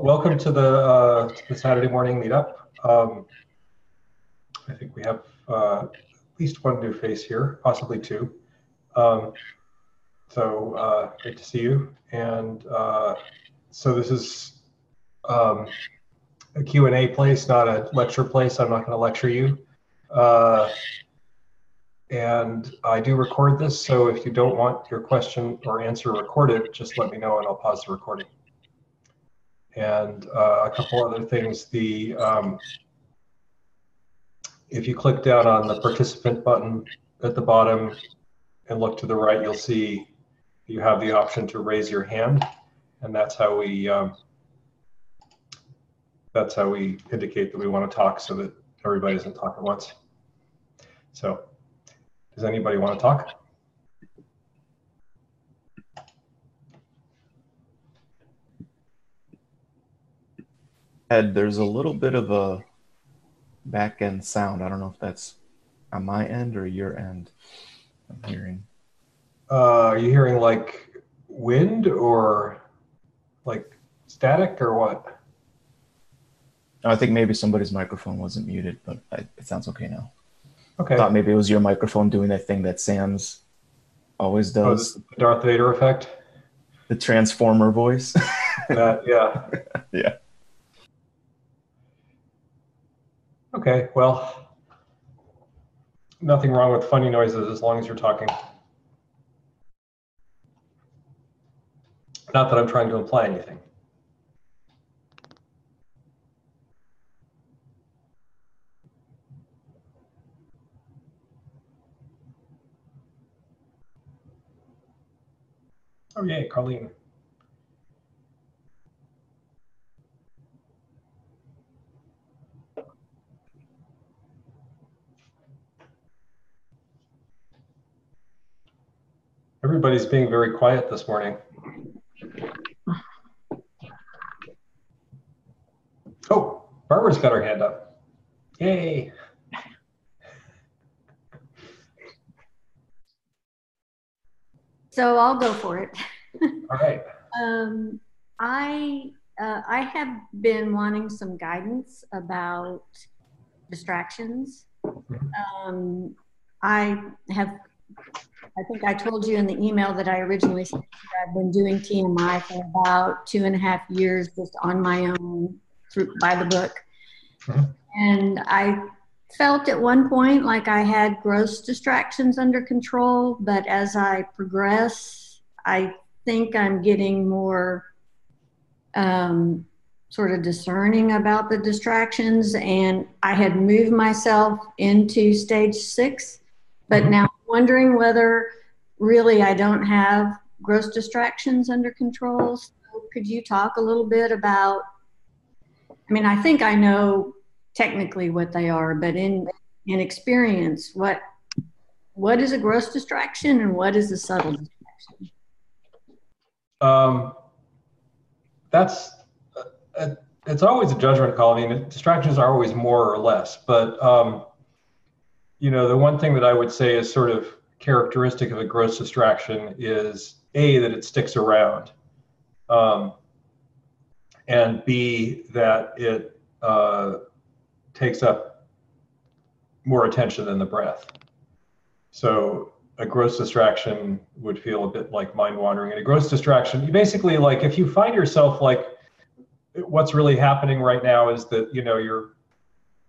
Welcome to the Saturday morning meetup. I think we have at least one new face here, possibly two. So great to see you. And so this is a Q&A place, not a lecture place. I'm not going to lecture you. And I do record this, so if you don't want your question or answer recorded, just let me know and I'll pause the recording. And a couple other things, the if you click down on the participant button at the bottom and look to the right, you'll see you have the option to raise your hand, and that's how we indicate that we want to talk so that everybody doesn't talk at once. So does anybody want to talk? Ted, there's a little bit of a back end sound. I don't know if that's on my end or your end. I'm hearing. Are you hearing like wind or like static or what? I think maybe somebody's microphone wasn't muted, but it sounds okay now. Okay. I thought maybe it was your microphone doing that thing that Sam's always does. Oh, the Darth Vader effect? The Transformer voice? Yeah. Yeah. Okay, well, nothing wrong with funny noises as long as you're talking. Not that I'm trying to imply anything. Oh, yay, Carlene. Everybody's being very quiet this morning. Oh, Barbara's got her hand up. Yay. So I'll go for it. All right. I have been wanting some guidance about distractions. I think I told you in the email that I originally sent that I've been doing TMI for about 2.5 years just on my own by the book. And I felt at one point like I had gross distractions under control, but as I progress, I think I'm getting more sort of discerning about the distractions. And I had moved myself into stage 6, but now wondering whether really I don't have gross distractions under control. So could you talk a little bit about, I mean, I think I know technically what they are, but in experience, what is a gross distraction and what is a subtle distraction? That's, it's always a judgment call. I mean, distractions are always more or less, but you know, the one thing that I would say is sort of characteristic of a gross distraction is A, that it sticks around, and B, that it takes up more attention than the breath. So a gross distraction would feel a bit like mind wandering. And a gross distraction, you basically, like, if you find yourself like what's really happening right now is that, you know, you're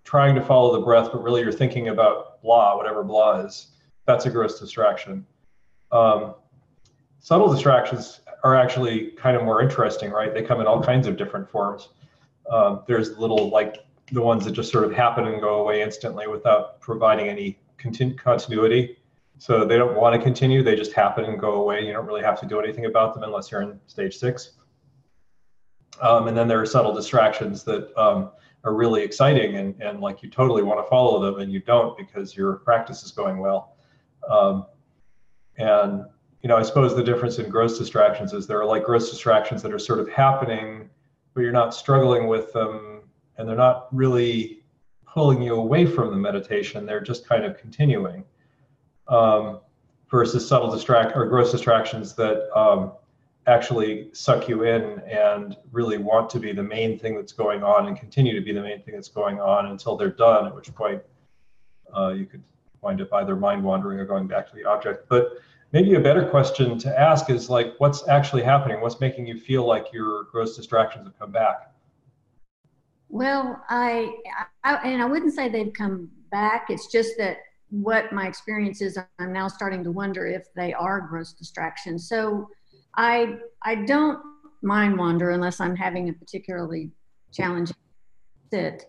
trying to follow the breath, but really you're thinking about blah, whatever blah is, that's a gross distraction. Subtle distractions are actually kind of more interesting, right? They come in all kinds of different forms. There's little, like the ones that just sort of happen and go away instantly without providing any continuity. So they don't want to continue, they just happen and go away. You don't really have to do anything about them unless you're in stage 6. And then there are subtle distractions that are really exciting and like you totally want to follow them and you don't because your practice is going well. And, you know, I suppose the difference in gross distractions is there are like gross distractions that are sort of happening, but you're not struggling with them and they're not really pulling you away from the meditation. They're just kind of continuing, versus subtle distract or gross distractions that actually suck you in and really want to be the main thing that's going on and continue to be the main thing that's going on until they're done, at which point you could wind up either mind wandering or going back to the object. But maybe a better question to ask is like, what's actually happening? What's making you feel like your gross distractions have come back? Well, I wouldn't say they've come back. It's just that what my experience is, I'm now starting to wonder if they are gross distractions. So I don't mind wander unless I'm having a particularly challenging sit.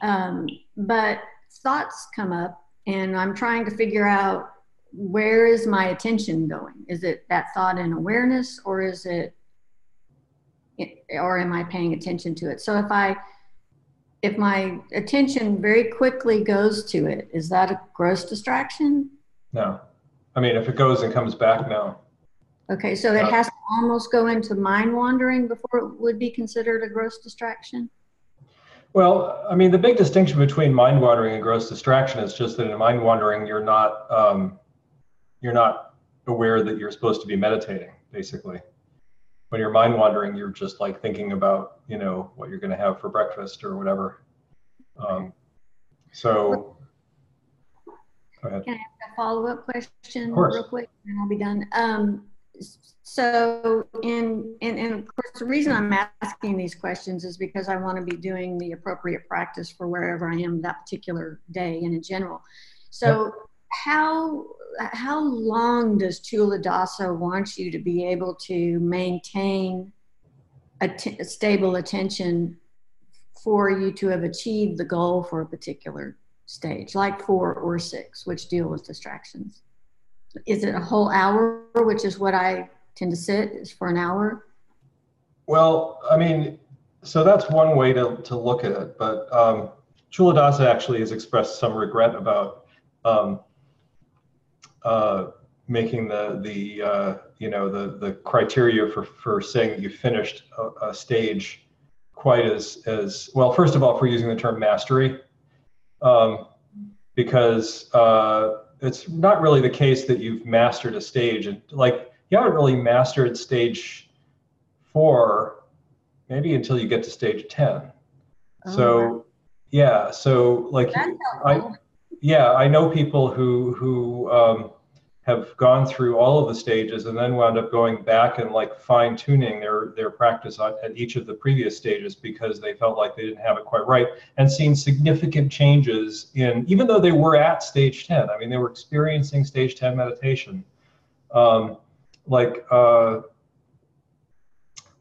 But thoughts come up and I'm trying to figure out, where is my attention going? Is it that thought in awareness, or is it, or am I paying attention to it? So if my attention very quickly goes to it, is that a gross distraction? No. I mean, if it goes and comes back, no. Okay, so it has to almost go into mind wandering before it would be considered a gross distraction? Well, I mean, the big distinction between mind wandering and gross distraction is just that in mind wandering, you're not aware that you're supposed to be meditating, basically. When you're mind wandering, you're just like thinking about, you know, what you're going to have for breakfast or whatever. So, go ahead. Can I ask a follow-up question real quick, and I'll be done? So, and of course, the reason I'm asking these questions is because I want to be doing the appropriate practice for wherever I am that particular day and in general. So, yeah. How long does Culadasa want you to be able to maintain a stable attention for you to have achieved the goal for a particular stage, like 4 or 6, which deal with distractions? Is it a whole hour, which is what I tend to sit, is for an hour? Well, I mean, so that's one way to look at it, but Culadasa actually has expressed some regret about making the criteria for saying that you finished a stage quite as well. First of all, for using the term mastery, because it's not really the case that you've mastered a stage, and like you haven't really mastered stage 4 maybe until you get to stage 10. Oh. So yeah, so like I know people who have gone through all of the stages and then wound up going back and like fine tuning their practice at each of the previous stages because they felt like they didn't have it quite right, and seen significant changes in, even though they were at stage 10. I mean, they were experiencing stage 10 meditation. One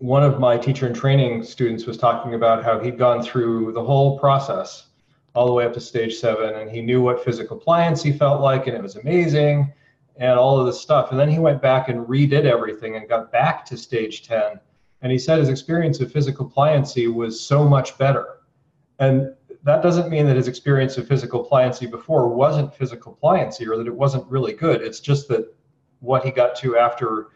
of my teacher in training students was talking about how he'd gone through the whole process all the way up to stage 7, and he knew what physical pliancy felt like, and it was amazing, and all of this stuff. And then he went back and redid everything and got back to stage 10. And he said his experience of physical pliancy was so much better. And that doesn't mean that his experience of physical pliancy before wasn't physical pliancy or that it wasn't really good. It's just that what he got to after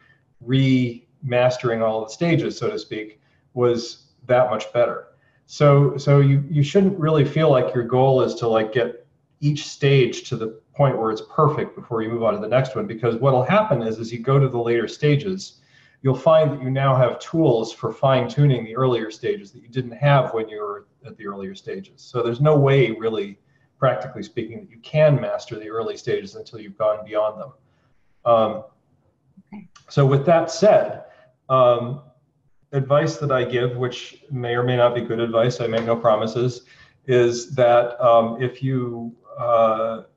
remastering all the stages, so to speak, was that much better. So you shouldn't really feel like your goal is to like get each stage to the point where it's perfect before you move on to the next one, because what'll happen is as you go to the later stages, you'll find that you now have tools for fine-tuning the earlier stages that you didn't have when you were at the earlier stages. So there's no way really, practically speaking, that you can master the early stages until you've gone beyond them. So with that said, advice that I give, which may or may not be good advice, I make no promises, is that if you are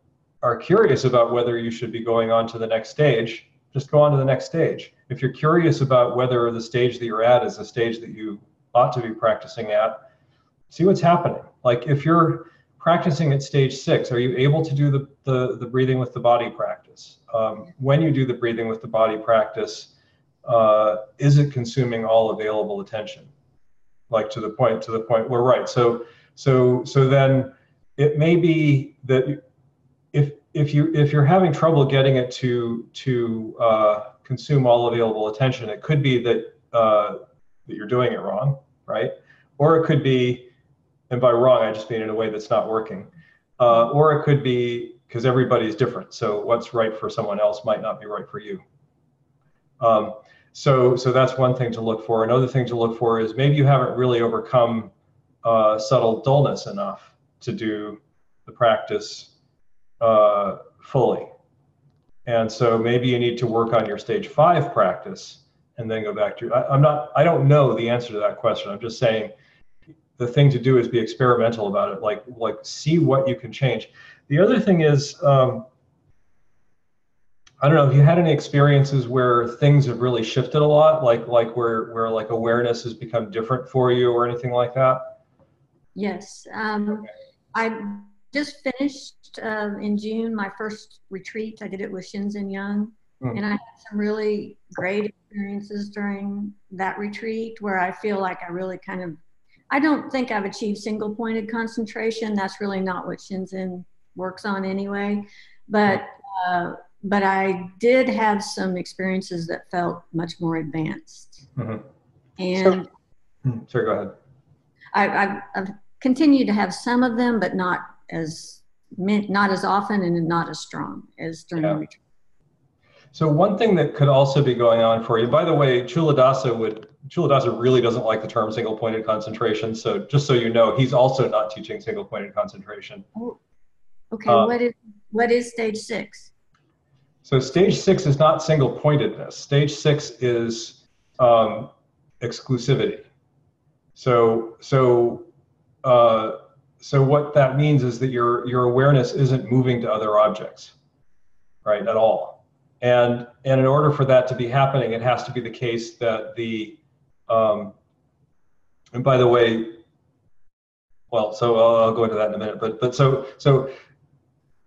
curious about whether you should be going on to the next stage, just go on to the next stage. If you're curious about whether the stage that you're at is a stage that you ought to be practicing at, see what's happening. Like if you're practicing at stage 6, are you able to do the breathing with the body practice? When you do the breathing with the body practice, is it consuming all available attention? Like to the point where, right. So then it may be that if you're having trouble getting it to consume all available attention, it could be that you're doing it wrong, right? Or it could be, and by wrong I just mean in a way that's not working. Or it could be because everybody's different, so what's right for someone else might not be right for you. So that's one thing to look for. Another thing to look for is maybe you haven't really overcome subtle dullness enough to do the practice fully. And so maybe you need to work on your stage 5 practice and then go back to your, I don't know the answer to that question. I'm just saying the thing to do is be experimental about it. Like see what you can change. The other thing is, I don't know if you had any experiences where things have really shifted a lot, like where like awareness has become different for you or anything like that? Yes. I just finished in June my first retreat. I did it with Shinzen Young, and I had some really great experiences during that retreat where I feel like I really kind of, I don't think I've achieved single pointed concentration. That's really not what Shinzen works on anyway, but I did have some experiences that felt much more advanced. And sorry, go ahead. I've continued to have some of them, but not as often and not as strong as during the retreat. So one thing that could also be going on for you, by the way, Culadasa really doesn't like the term single pointed concentration. So just so you know, he's also not teaching single pointed concentration. Oh, okay. What is stage 6? So stage 6 is not single pointedness. Stage 6 is exclusivity. So what that means is that your awareness isn't moving to other objects, right, at all. And in order for that to be happening, it has to be the case that the, and by the way, well, so I'll go into that in a minute, but so.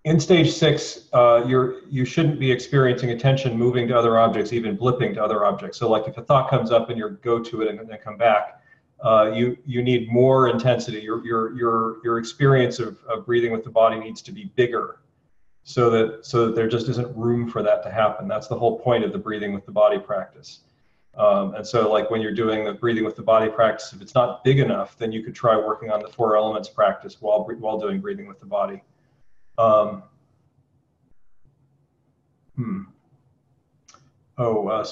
In stage 6, you shouldn't be experiencing attention moving to other objects, even blipping to other objects. So like if a thought comes up and you go to it and then come back, you need more intensity. Your experience of breathing with the body needs to be bigger so that there just isn't room for that to happen. That's the whole point of the breathing with the body practice. And so like when you're doing the breathing with the body practice, if it's not big enough, then you could try working on the 4 elements practice while doing breathing with the body. So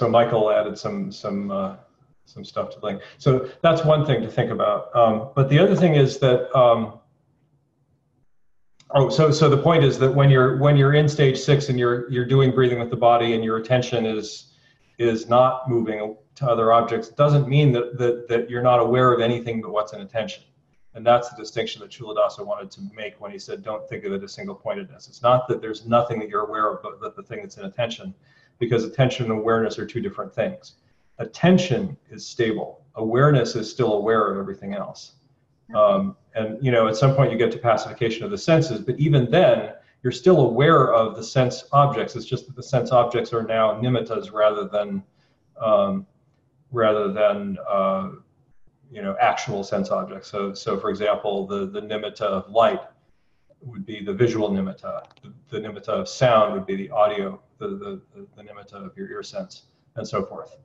Michael added some stuff to think. So that's one thing to think about. But the other thing is that. So the point is that when you're in stage 6 and you're doing breathing with the body and your attention is not moving to other objects, doesn't mean that you're not aware of anything but what's in attention. And that's the distinction that Culadasa wanted to make when he said, don't think of it as single pointedness. It's not that there's nothing that you're aware of, but that the thing that's in attention, because attention and awareness are two different things. Attention is stable. Awareness is still aware of everything else. And, you know, at some point you get to pacification of the senses, but even then you're still aware of the sense objects. It's just that the sense objects are now nimittas rather than actual sense objects. So for example, the nimitta of light would be the visual nimitta. The nimitta of sound would be the audio, the nimitta of your ear sense, and so forth.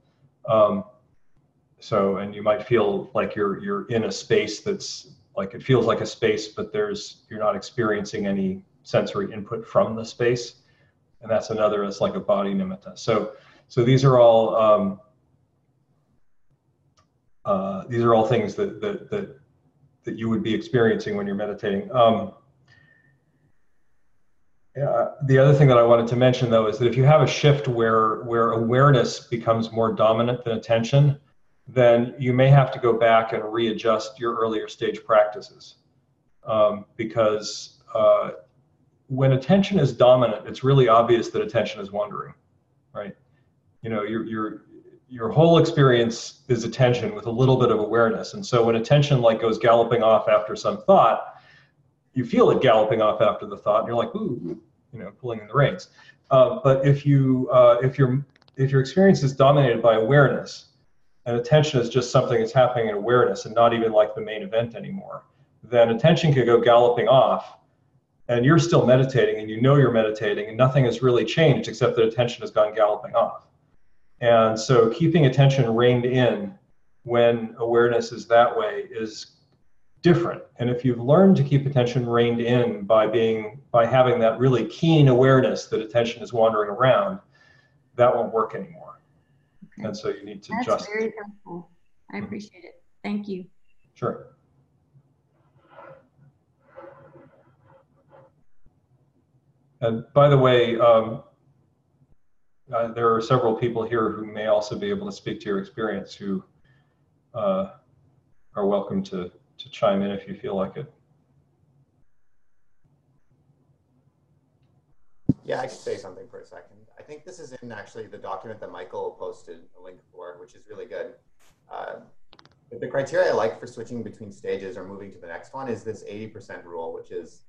And you might feel like you're in a space that's like, it feels like a space, but you're not experiencing any sensory input from the space. And that's another, it's like a body nimitta. So these are all, things that you would be experiencing when you're meditating. The other thing that I wanted to mention, though, is that if you have a shift where awareness becomes more dominant than attention, then you may have to go back and readjust your earlier stage practices. Because when attention is dominant, it's really obvious that attention is wandering, right? You know, your whole experience is attention with a little bit of awareness. And so when attention like goes galloping off after some thought, you feel it galloping off after the thought and you're like, ooh, you know, pulling in the reins. But if your experience is dominated by awareness and attention is just something that's happening in awareness and not even like the main event anymore, then attention could go galloping off and you're still meditating and you know you're meditating and nothing has really changed except that attention has gone galloping off. And so keeping attention reined in when awareness is that way is different. And if you've learned to keep attention reined in by having that really keen awareness that attention is wandering around, that won't work anymore. And so you need to just... That's very helpful. I appreciate it. Thank you. Sure. And by the way, there are several people here who may also be able to speak to your experience who are welcome to chime in if you feel like it. Yeah, I should say something for a second. I think this is in actually the document that Michael posted a link for, which is really good. The criteria I like for switching between stages or moving to the next one is this 80% rule, which is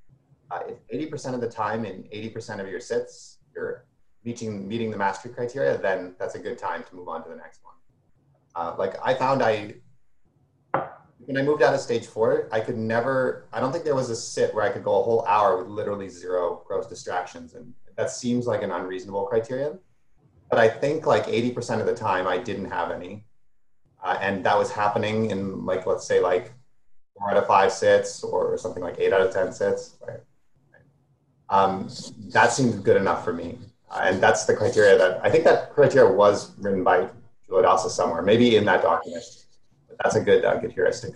if 80% of the time in 80% of your sits, you're meeting the mastery criteria, then that's a good time to move on to the next one. Like I found when I moved out of stage 4, I could never, I don't think there was a sit where I could go a whole hour with literally zero gross distractions. And that seems like an unreasonable criterion, but I think like 80% of the time I didn't have any. And that was happening in like, let's say like 4 out of 5 sits or something like 8 out of 10 sits. Right? That seemed good enough for me. And that's the criteria that, I think that criteria was written by Culadasa somewhere, maybe in that document. But that's a good heuristic.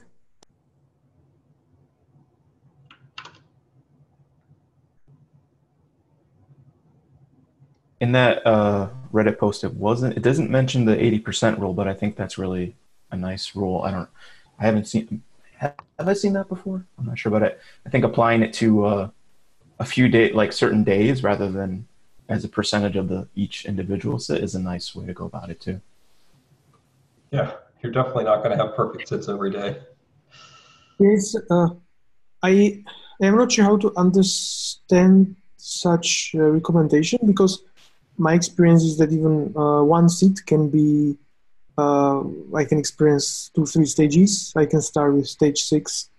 In that Reddit post, it doesn't mention the 80% rule, but I think that's really a nice rule. I haven't seen, have I seen that before? I'm not sure, but I think applying it to a few days, like certain days rather than as a percentage of each individual sit is a nice way to go about it too. Yeah, you're definitely not going to have perfect sits every day. Yes, I am not sure how to understand such a recommendation because my experience is that even one sit can be, I can experience 2-3 stages. I can start with stage 6.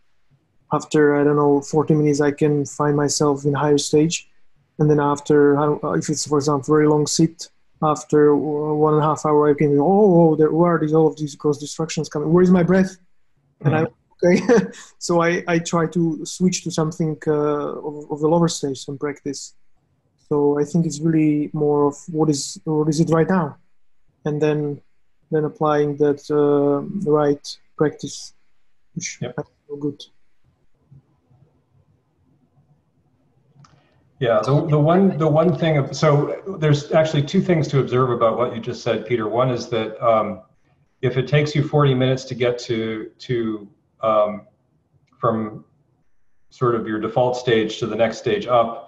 After, I don't know, 40 minutes, I can find myself in higher stage. And then after, if it's, for example, very long sit, after 1.5 hours, I can go, where are all of these gross distractions coming? Where is my breath? And okay. So I try to switch to something of the lower stage and practice. So I think it's really more of what is it right now? And then applying that the right practice, which I feel good. Yeah, the one thing, so there's actually 2 things to observe about what you just said, Peter. One is that if it takes you 40 minutes to get to from sort of your default stage to the next stage up,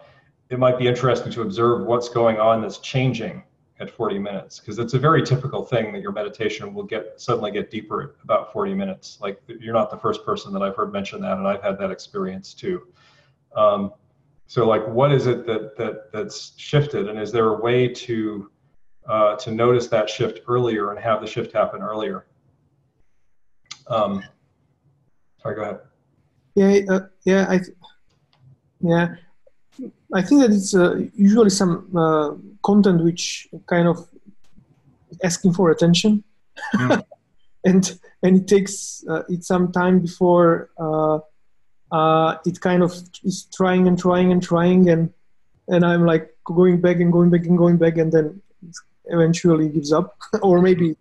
it might be interesting to observe what's going on that's changing at 40 minutes, because it's a very typical thing that your meditation will suddenly get deeper at about 40 minutes. Like, you're not the first person that I've heard mention that, and I've had that experience too. So like, what is it that's shifted, and is there a way to notice that shift earlier and have the shift happen earlier? Sorry, go ahead. Yeah, I think that it's usually some content which kind of asking for attention, and it takes it some time before. It kind of is trying, and I'm like going back, and then eventually gives up, or maybe.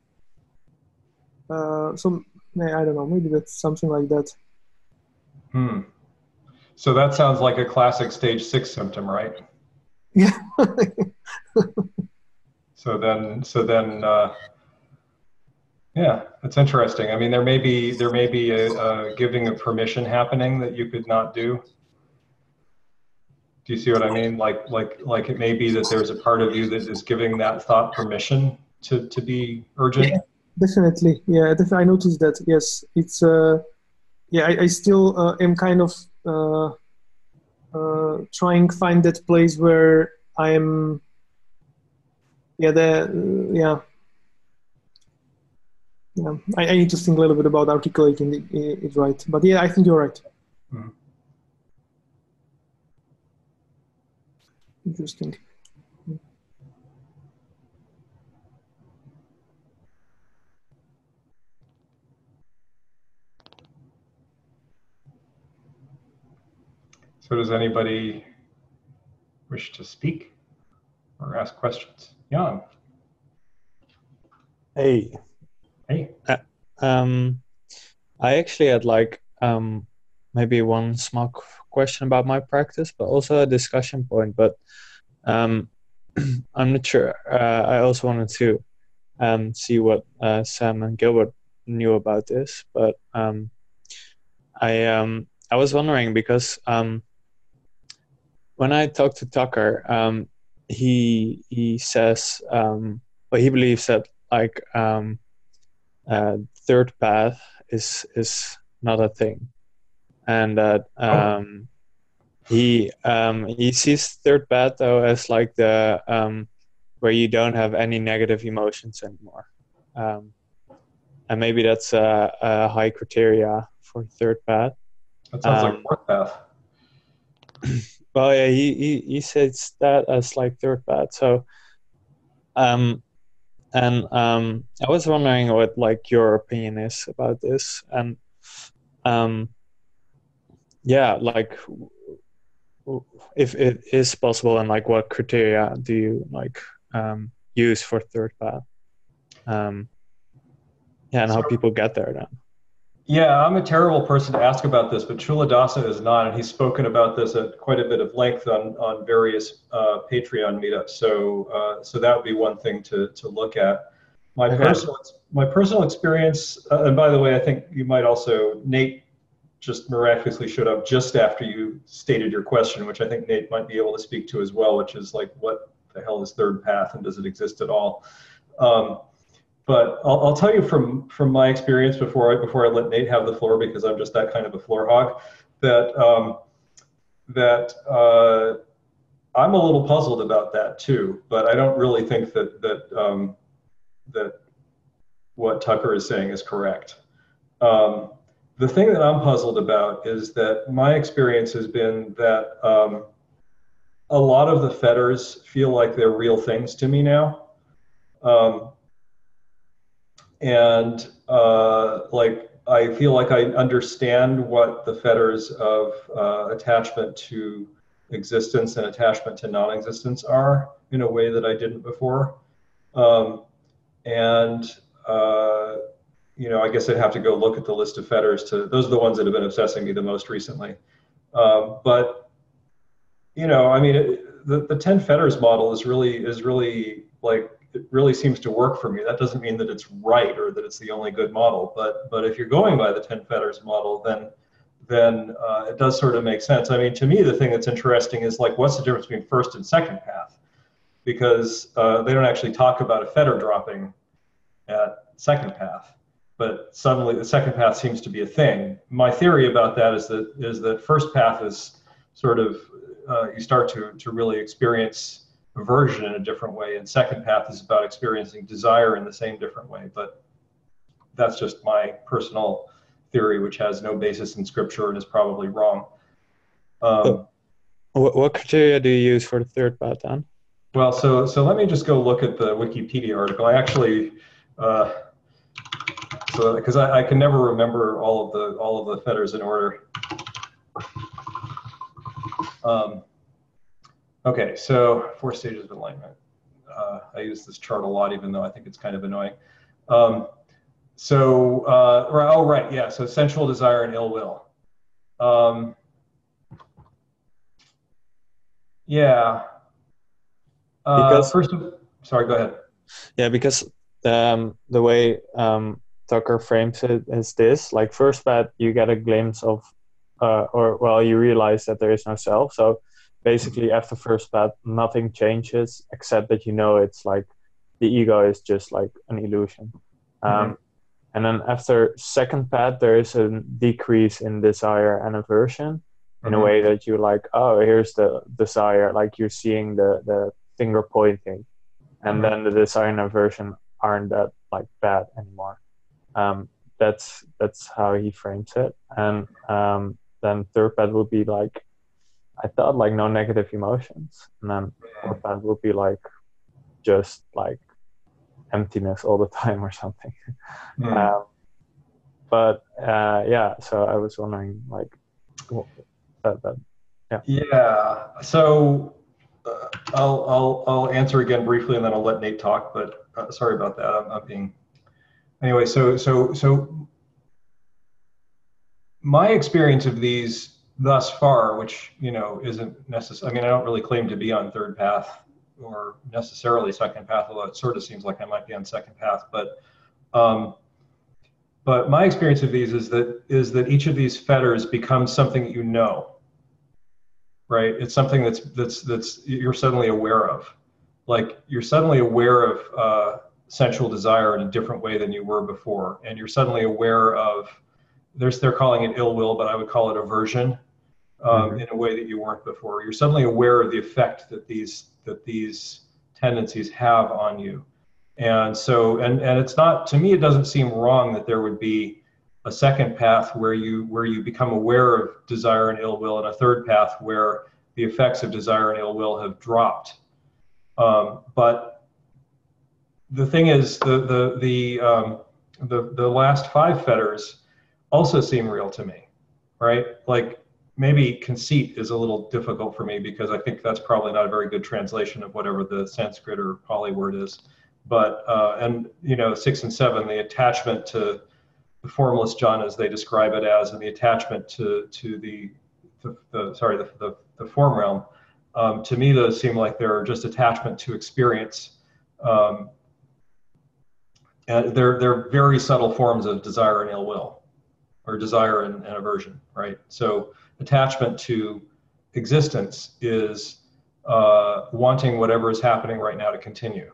I don't know. Maybe that's something like that. So that sounds like a classic stage 6 symptom, right? Yeah. So then. Yeah, that's interesting. I mean, there may be a giving of permission happening that you could not do. Do you see what I mean? Like it may be that there's a part of you that is giving that thought permission to be urgent. Yeah, definitely. Yeah, I noticed that. Yes, it's. I still am kind of trying to find that place where I'm. Yeah, I need to think a little bit about articulating it right. But yeah, I think you're right. Mm-hmm. Interesting. So does anybody wish to speak or ask questions? Jan. Hey. I actually had maybe one small question about my practice, but also a discussion point. But I'm not sure. I also wanted to see what Sam and Gilbert knew about this. But I was wondering because when I talked to Tucker, he says, well, he believes that third path is not a thing. And that he sees third path though as the where you don't have any negative emotions anymore, and maybe that's a high criteria for third path. That sounds like fourth path. Well, yeah, he says that as third path. So, I was wondering what your opinion is about this, and yeah, if it is possible, and what criteria do you use for third path? Yeah, and so, how people get there then. Yeah, I'm a terrible person to ask about this, but Culadasa is not, and he's spoken about this at quite a bit of length on various Patreon meetups. So so that would be one thing to look at. My personal experience, and by the way, I think you might also, Nate just miraculously showed up just after you stated your question, which I think Nate might be able to speak to as well, which is what the hell is third path and does it exist at all? But I'll tell you from my experience before I let Nate have the floor, because I'm just that kind of a floor hog, that I'm a little puzzled about that too. But I don't really think that what Tucker is saying is correct. The thing that I'm puzzled about is that my experience has been that a lot of the fetters feel like they're real things to me now. I feel like I understand what the fetters of attachment to existence and attachment to non-existence are in a way that I didn't before. You know, I guess I'd have to go look at the list of fetters. Those are the ones that have been obsessing me the most recently. But you know, I mean, the 10 fetters model really seems to work for me. That doesn't mean that it's right or that it's the only good model. But if you're going by the 10 fetters model, then it does sort of make sense. I mean, to me, the thing that's interesting is what's the difference between first and second path? Because they don't actually talk about a fetter dropping at second path. But suddenly the second path seems to be a thing. My theory about that is that first path is sort of, you start to really experience aversion in a different way, and second path is about experiencing desire in the same different way. But that's just my personal theory, which has no basis in scripture and is probably wrong. What criteria do you use for the third path then? Well, so let me just go look at the Wikipedia article. I actually, because I can never remember all of the fetters in order. Okay, so 4 stages of enlightenment. I use this chart a lot, even though I think it's kind of annoying. So sensual desire and ill will. Sorry, go ahead. Yeah, because the way Tucker frames it as this, first that you get a glimpse of, you realize that there is no self. So basically after first path, nothing changes except that, you know, it's the ego is just an illusion. And then after second path, there is a decrease in desire and aversion in a way that you're oh, here's the desire, you're seeing the finger pointing. And then the desire and aversion aren't that bad anymore. That's how he frames it. And then third path would be I thought no negative emotions, and then fourth path would be just emptiness all the time or something. So I was wondering So I'll answer again briefly, and then I'll let Nate talk. But sorry about that. I'm being Anyway, so my experience of these thus far, which, you know, isn't necessary. I mean, I don't really claim to be on third path or necessarily second path, although it sort of seems like I might be on second path. But my experience of these is that each of these fetters becomes something that you know, right? It's something that's you're suddenly aware of, like you're suddenly aware of sensual desire in a different way than you were before, and you're suddenly aware of. They're calling it ill will, but I would call it aversion, in a way that you weren't before. You're suddenly aware of the effect that these tendencies have on you, and so and it's not, to me, it doesn't seem wrong that there would be a second path where you become aware of desire and ill will, and a third path where the effects of desire and ill will have dropped. But the thing is, the last five fetters also seem real to me, right? Like maybe conceit is a little difficult for me because I think that's probably not a very good translation of whatever the Sanskrit or Pali word is. But, and you know, 6 and 7, the attachment to the formless jhanas, they describe it as, and the attachment to the form realm, to me, those seem like they're just attachment to experience. And they're very subtle forms of desire and ill will, or desire and aversion, right? So attachment to existence is wanting whatever is happening right now to continue.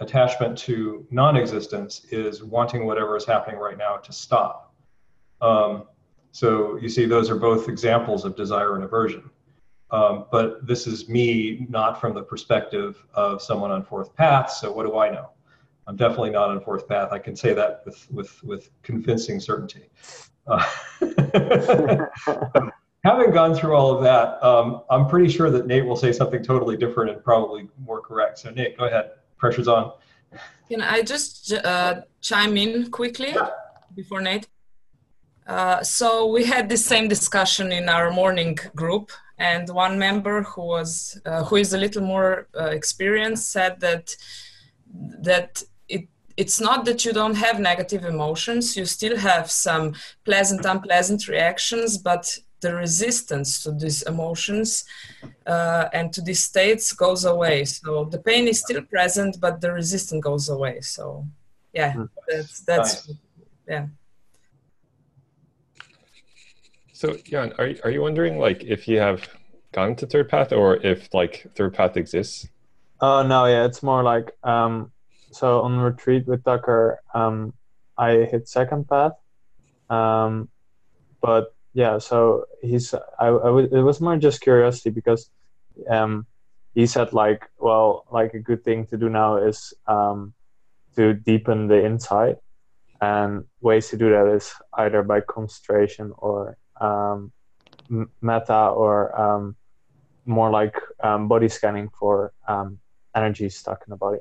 Attachment to non-existence is wanting whatever is happening right now to stop. So you see, those are both examples of desire and aversion. But this is me, not from the perspective of someone on fourth path, so what do I know? I'm definitely not on fourth path. I can say that with convincing certainty. Having gone through all of that, I'm pretty sure that Nate will say something totally different and probably more correct. So Nate, go ahead. Pressure's on. Can I just chime in quickly before Nate? So we had the same discussion in our morning group, and one member who is a little more experienced said that it's not that you don't have negative emotions, you still have some pleasant, unpleasant reactions, but the resistance to these emotions and to these states goes away. So the pain is still present, but the resistance goes away. So yeah, that's nice. Yeah. So Jan, are you wondering like if you have gone to third path or if like third path exists? Oh, no, yeah, it's more like, so on retreat with Tucker, I hit second path, but yeah, so it was more just curiosity because he said like, well, like a good thing to do now is to deepen the insight, and ways to do that is either by concentration or metta or more like body scanning for energy stuck in the body,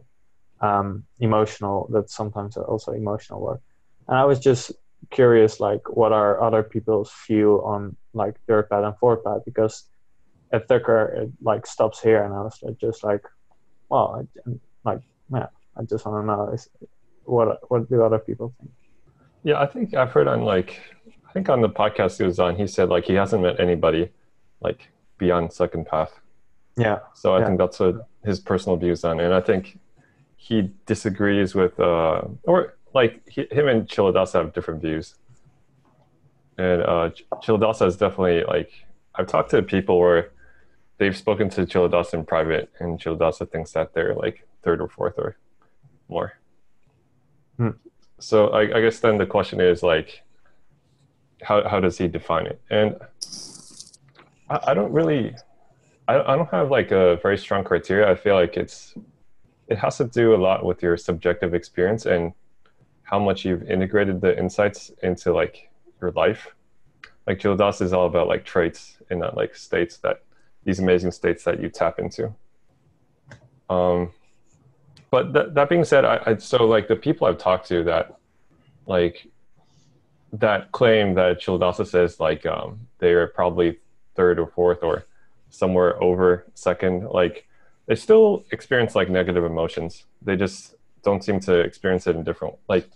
emotional, that's sometimes also emotional work. And I was just curious, like, what are other people's view on like third path and fourth path? Because at Tucker, it like stops here, and I was just like, well, I just want to know what do other people think? Yeah, I think I've heard on the podcast he was on, he said like he hasn't met anybody like beyond second path. Yeah. So I think that's what his personal views on, and I think he disagrees with, or like him and Culadasa have different views. And Culadasa is definitely like, I've talked to people where they've spoken to Culadasa in private, and Culadasa thinks that they're like third or fourth or more. Hmm. So I guess then the question is like, how does he define it? And I don't really. I don't have like a very strong criteria. I feel like it has to do a lot with your subjective experience and how much you've integrated the insights into like your life. Like Culadasa is all about like traits and not like states, that these amazing states that you tap into. But that being said, I so like the people I've talked to that like that claim that Culadasa says like they are probably third or fourth or somewhere over second, like they still experience like negative emotions. They just don't seem to experience it in different, like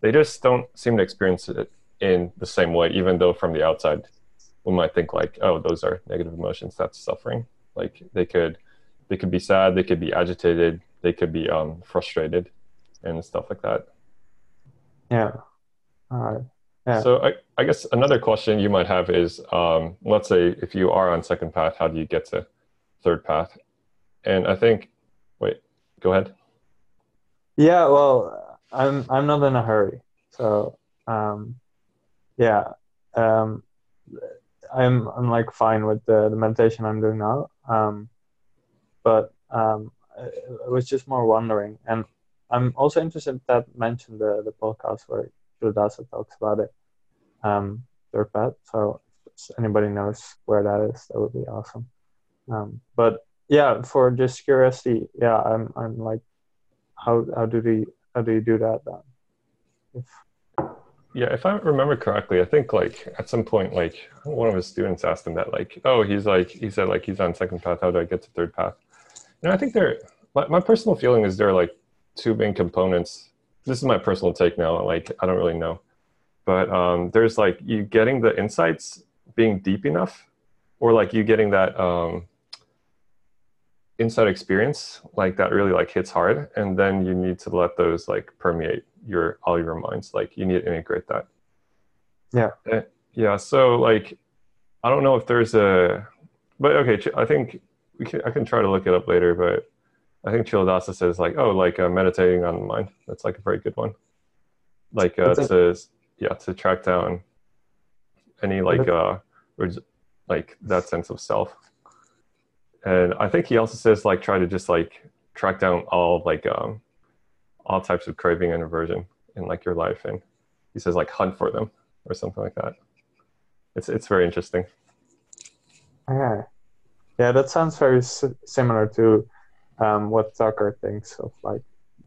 they just don't seem to experience it in the same way, even though from the outside, we might think like, oh, those are negative emotions, that's suffering. Like they could be sad, they could be agitated, they could be frustrated and stuff like that. Yeah. Yeah. So I guess another question you might have is, let's say if you are on second path, how do you get to third path? And I think, wait, go ahead. Yeah, well, I'm not in a hurry. So, I'm like fine with the meditation I'm doing now. But it was just more wondering. And I'm also interested that mentioned the podcast where Culadasa talks about it, third path. So if anybody knows where that is, that would be awesome. But yeah, for just curiosity, yeah, I'm like, how do you do that then? If I remember correctly, I think like at some point, like one of his students asked him that, like, oh, he said he's on second path. How do I get to third path? You know, I think my personal feeling is there are like two main components. This is my personal take now. Like, I don't really know, but there's like you getting the insights being deep enough, or like you getting that inside experience like that really like hits hard, and then you need to let those like permeate all your minds. Like you need to integrate that. Yeah. So like, I don't know if there's but okay, I think I can try to look it up later, but I think Culadasa says like, oh, like meditating on the mind. That's like a very good one. Like to track down any like like that sense of self. And I think he also says like try to just like track down all like all types of craving and aversion in like your life, and he says like hunt for them or something like that. It's very interesting. Yeah, that sounds very similar to what Tucker thinks of like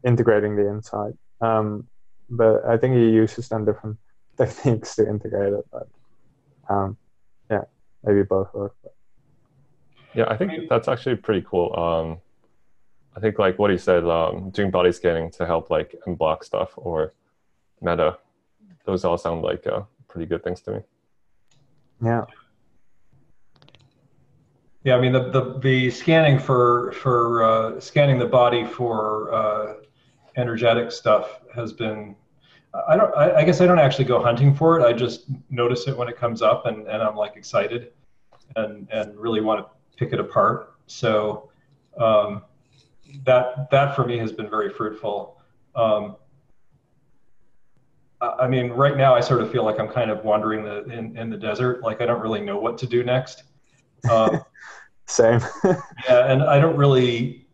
integrating the inside. But I think he uses some different techniques to integrate it. But maybe both work. But. Yeah, I think that's actually pretty cool. I think like what he said, doing body scanning to help like unblock stuff or meta, those all sound like pretty good things to me. Yeah. Yeah, I mean the scanning for scanning the body for energetic stuff has been. I guess I don't actually go hunting for it. I just notice it when it comes up, and I'm like excited. And really want to pick it apart. So that for me has been very fruitful. I mean, right now I sort of feel like I'm kind of wandering in the desert. Like I don't really know what to do next. Same. Yeah, and I don't really.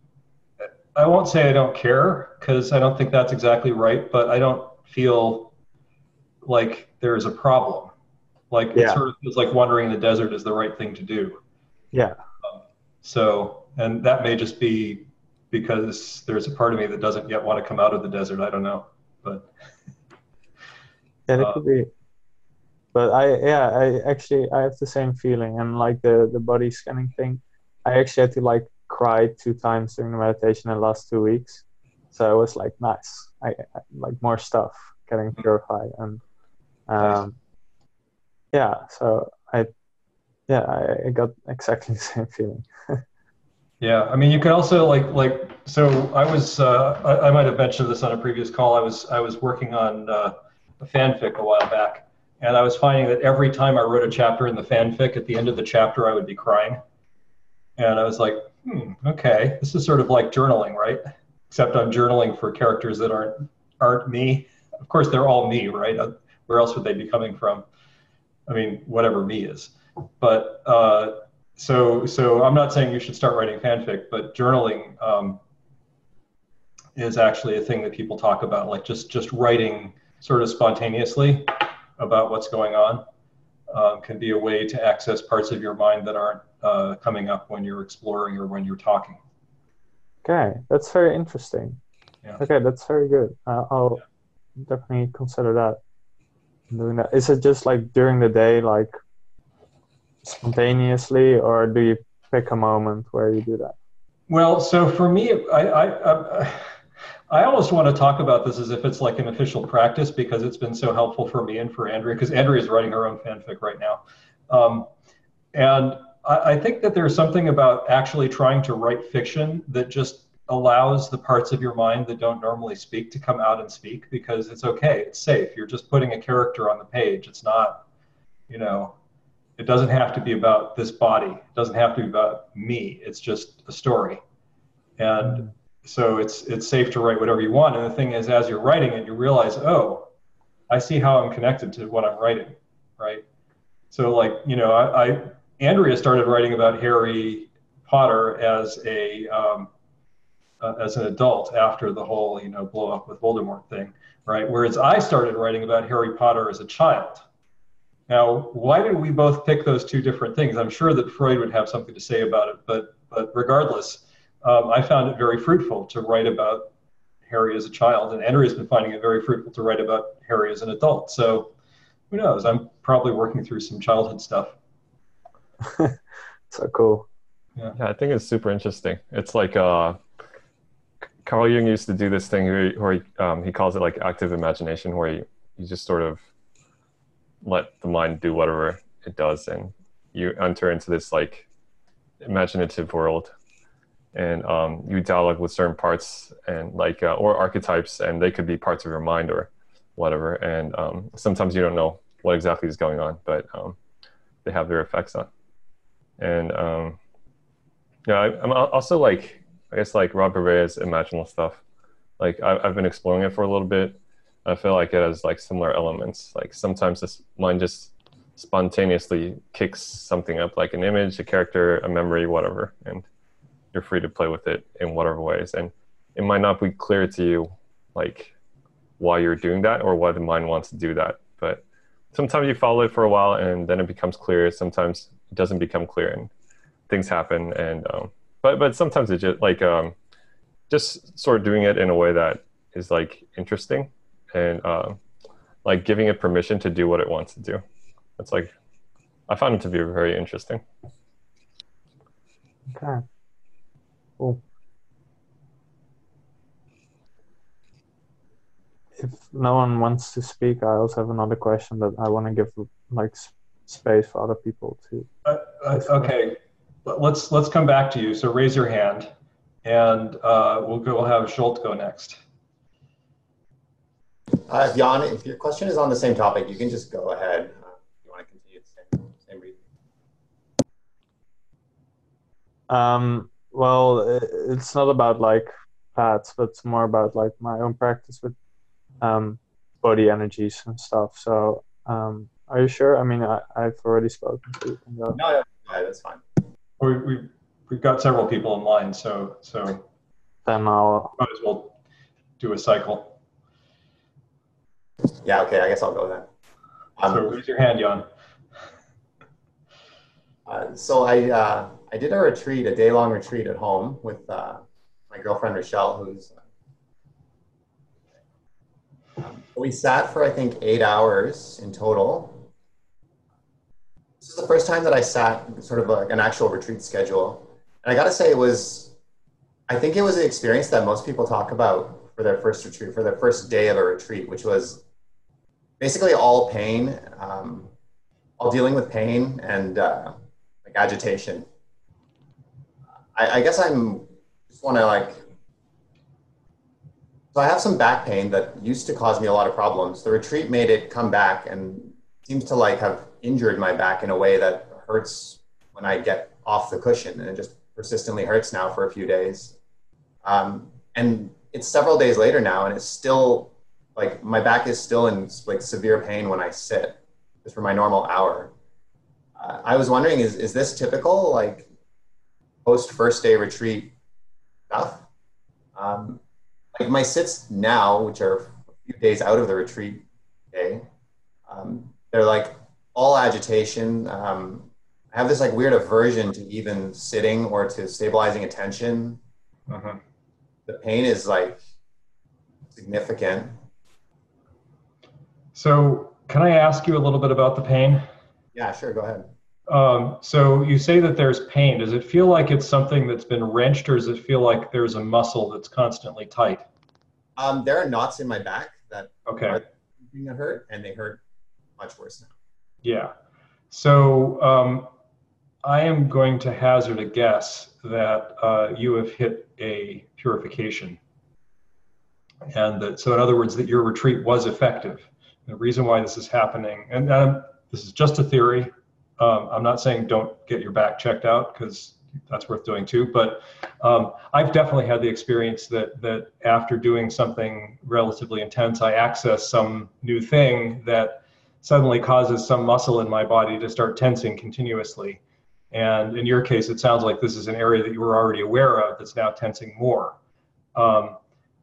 I won't say I don't care because I don't think that's exactly right. But I don't feel like there is a problem. Like it sort of feels like wandering in the desert is the right thing to do. Yeah. So, and that may just be because there's a part of me that doesn't yet want to come out of the desert. I don't know, but. Yeah, it could be. But I have the same feeling, and like the body scanning thing, I actually had to like cry 2 times during the meditation in the last 2 weeks. So I was like, nice. I like more stuff getting purified and. Nice. Yeah, so I got exactly the same feeling. Yeah, I mean, you could also like so I was I might have mentioned this on a previous call. I was working on a fanfic a while back, and I was finding that every time I wrote a chapter in the fanfic, at the end of the chapter I would be crying, and I was like, okay, this is sort of like journaling, right? Except I'm journaling for characters that aren't me. Of course, they're all me, right? Where else would they be coming from? I mean, whatever me is, but so I'm not saying you should start writing fanfic, but journaling is actually a thing that people talk about, like just writing sort of spontaneously about what's going on can be a way to access parts of your mind that aren't coming up when you're exploring or when you're talking. Okay, that's very interesting. Yeah. Okay, that's very good. I'll definitely consider that. Doing that. Is it just like during the day, like spontaneously, or do you pick a moment where you do that? Well, so for me, I I almost want to talk about this as if it's like an official practice, because it's been so helpful for me and for Andrea, because Andrea is writing her own fanfic right now. And I think that there's something about actually trying to write fiction that just allows the parts of your mind that don't normally speak to come out and speak, because it's okay, it's safe. You're just putting a character on the page. It's not, you know, it doesn't have to be about this body. It doesn't have to be about me. It's just a story. And so it's safe to write whatever you want. And the thing is, as you're writing it, you realize, oh, I see how I'm connected to what I'm writing, right? So like, you know, Andrea started writing about Harry Potter as an adult after the whole, you know, blow up with Voldemort thing, right? Whereas I started writing about Harry Potter as a child. Now, why did we both pick those two different things? I'm sure that Freud would have something to say about it, but regardless, I found it very fruitful to write about Harry as a child, and Andrea's been finding it very fruitful to write about Harry as an adult. So who knows? I'm probably working through some childhood stuff. So cool. Yeah, I think it's super interesting. It's like Carl Jung used to do this thing where he calls it like active imagination, where you just sort of let the mind do whatever it does, and you enter into this like imaginative world, and you dialogue with certain parts and like or archetypes, and they could be parts of your mind or whatever, and sometimes you don't know what exactly is going on, but they have their effects on. And I'm also like, I guess like Robert Ray's imaginal stuff, like I've been exploring it for a little bit. I feel like it has like similar elements. Like sometimes this mind just spontaneously kicks something up, like an image, a character, a memory, whatever, and you're free to play with it in whatever ways. And it might not be clear to you like why you're doing that or why the mind wants to do that, but sometimes you follow it for a while and then it becomes clear. Sometimes it doesn't become clear and things happen. And but sometimes it just like just sort of doing it in a way that is like interesting. And like giving it permission to do what it wants to do. It's like, I found it to be very interesting. Okay. Cool. If no one wants to speak, I also have another question that I want to give like space for other people to. Okay, let's come back to you. So raise your hand, and we'll have Schulte go next. If Jan, if your question is on the same topic, you can just go ahead. You want to continue the same reason? Well, it's not about like paths, but it's more about like my own practice with body energies and stuff. So are you sure? I mean, I've already spoken to you. No, that's fine. We've got several people in line, so then I'll might as well do a cycle. Yeah, okay, I guess I'll go then. So raise your hand, Jan. So I did a retreat, a day-long retreat at home with my girlfriend, Rochelle, who's... we sat for, I think, 8 hours in total. This is the first time that I sat sort of like an actual retreat schedule. And I got to say, I think it was an experience that most people talk about for their first retreat, for their first day of a retreat, which was basically all pain, all dealing with pain and like agitation. I guess I'm just want to like, so I have some back pain that used to cause me a lot of problems. The retreat made it come back and seems to like have injured my back in a way that hurts when I get off the cushion, and it just persistently hurts now for a few days. And it's several days later now, and it's still like my back is still in like severe pain when I sit, just for my normal hour. I was wondering, is this typical like post first day retreat stuff? Like my sits now, which are a few days out of the retreat day, they're like all agitation. I have this like weird aversion to even sitting or to stabilizing attention. Mm-hmm. The pain is like significant. So can I ask you a little bit about the pain? Yeah, sure, go ahead. So you say that there's pain. Does it feel like it's something that's been wrenched, or does it feel like there's a muscle that's constantly tight? There are knots in my back that are that hurt, and they hurt much worse now. Yeah. So I am going to hazard a guess that you have hit a purification. And that, so in other words, that your retreat was effective. The reason why this is happening, and this is just a theory. I'm not saying don't get your back checked out, because that's worth doing too. But I've definitely had the experience that after doing something relatively intense, I access some new thing that suddenly causes some muscle in my body to start tensing continuously. And in your case, it sounds like this is an area that you were already aware of that's now tensing more.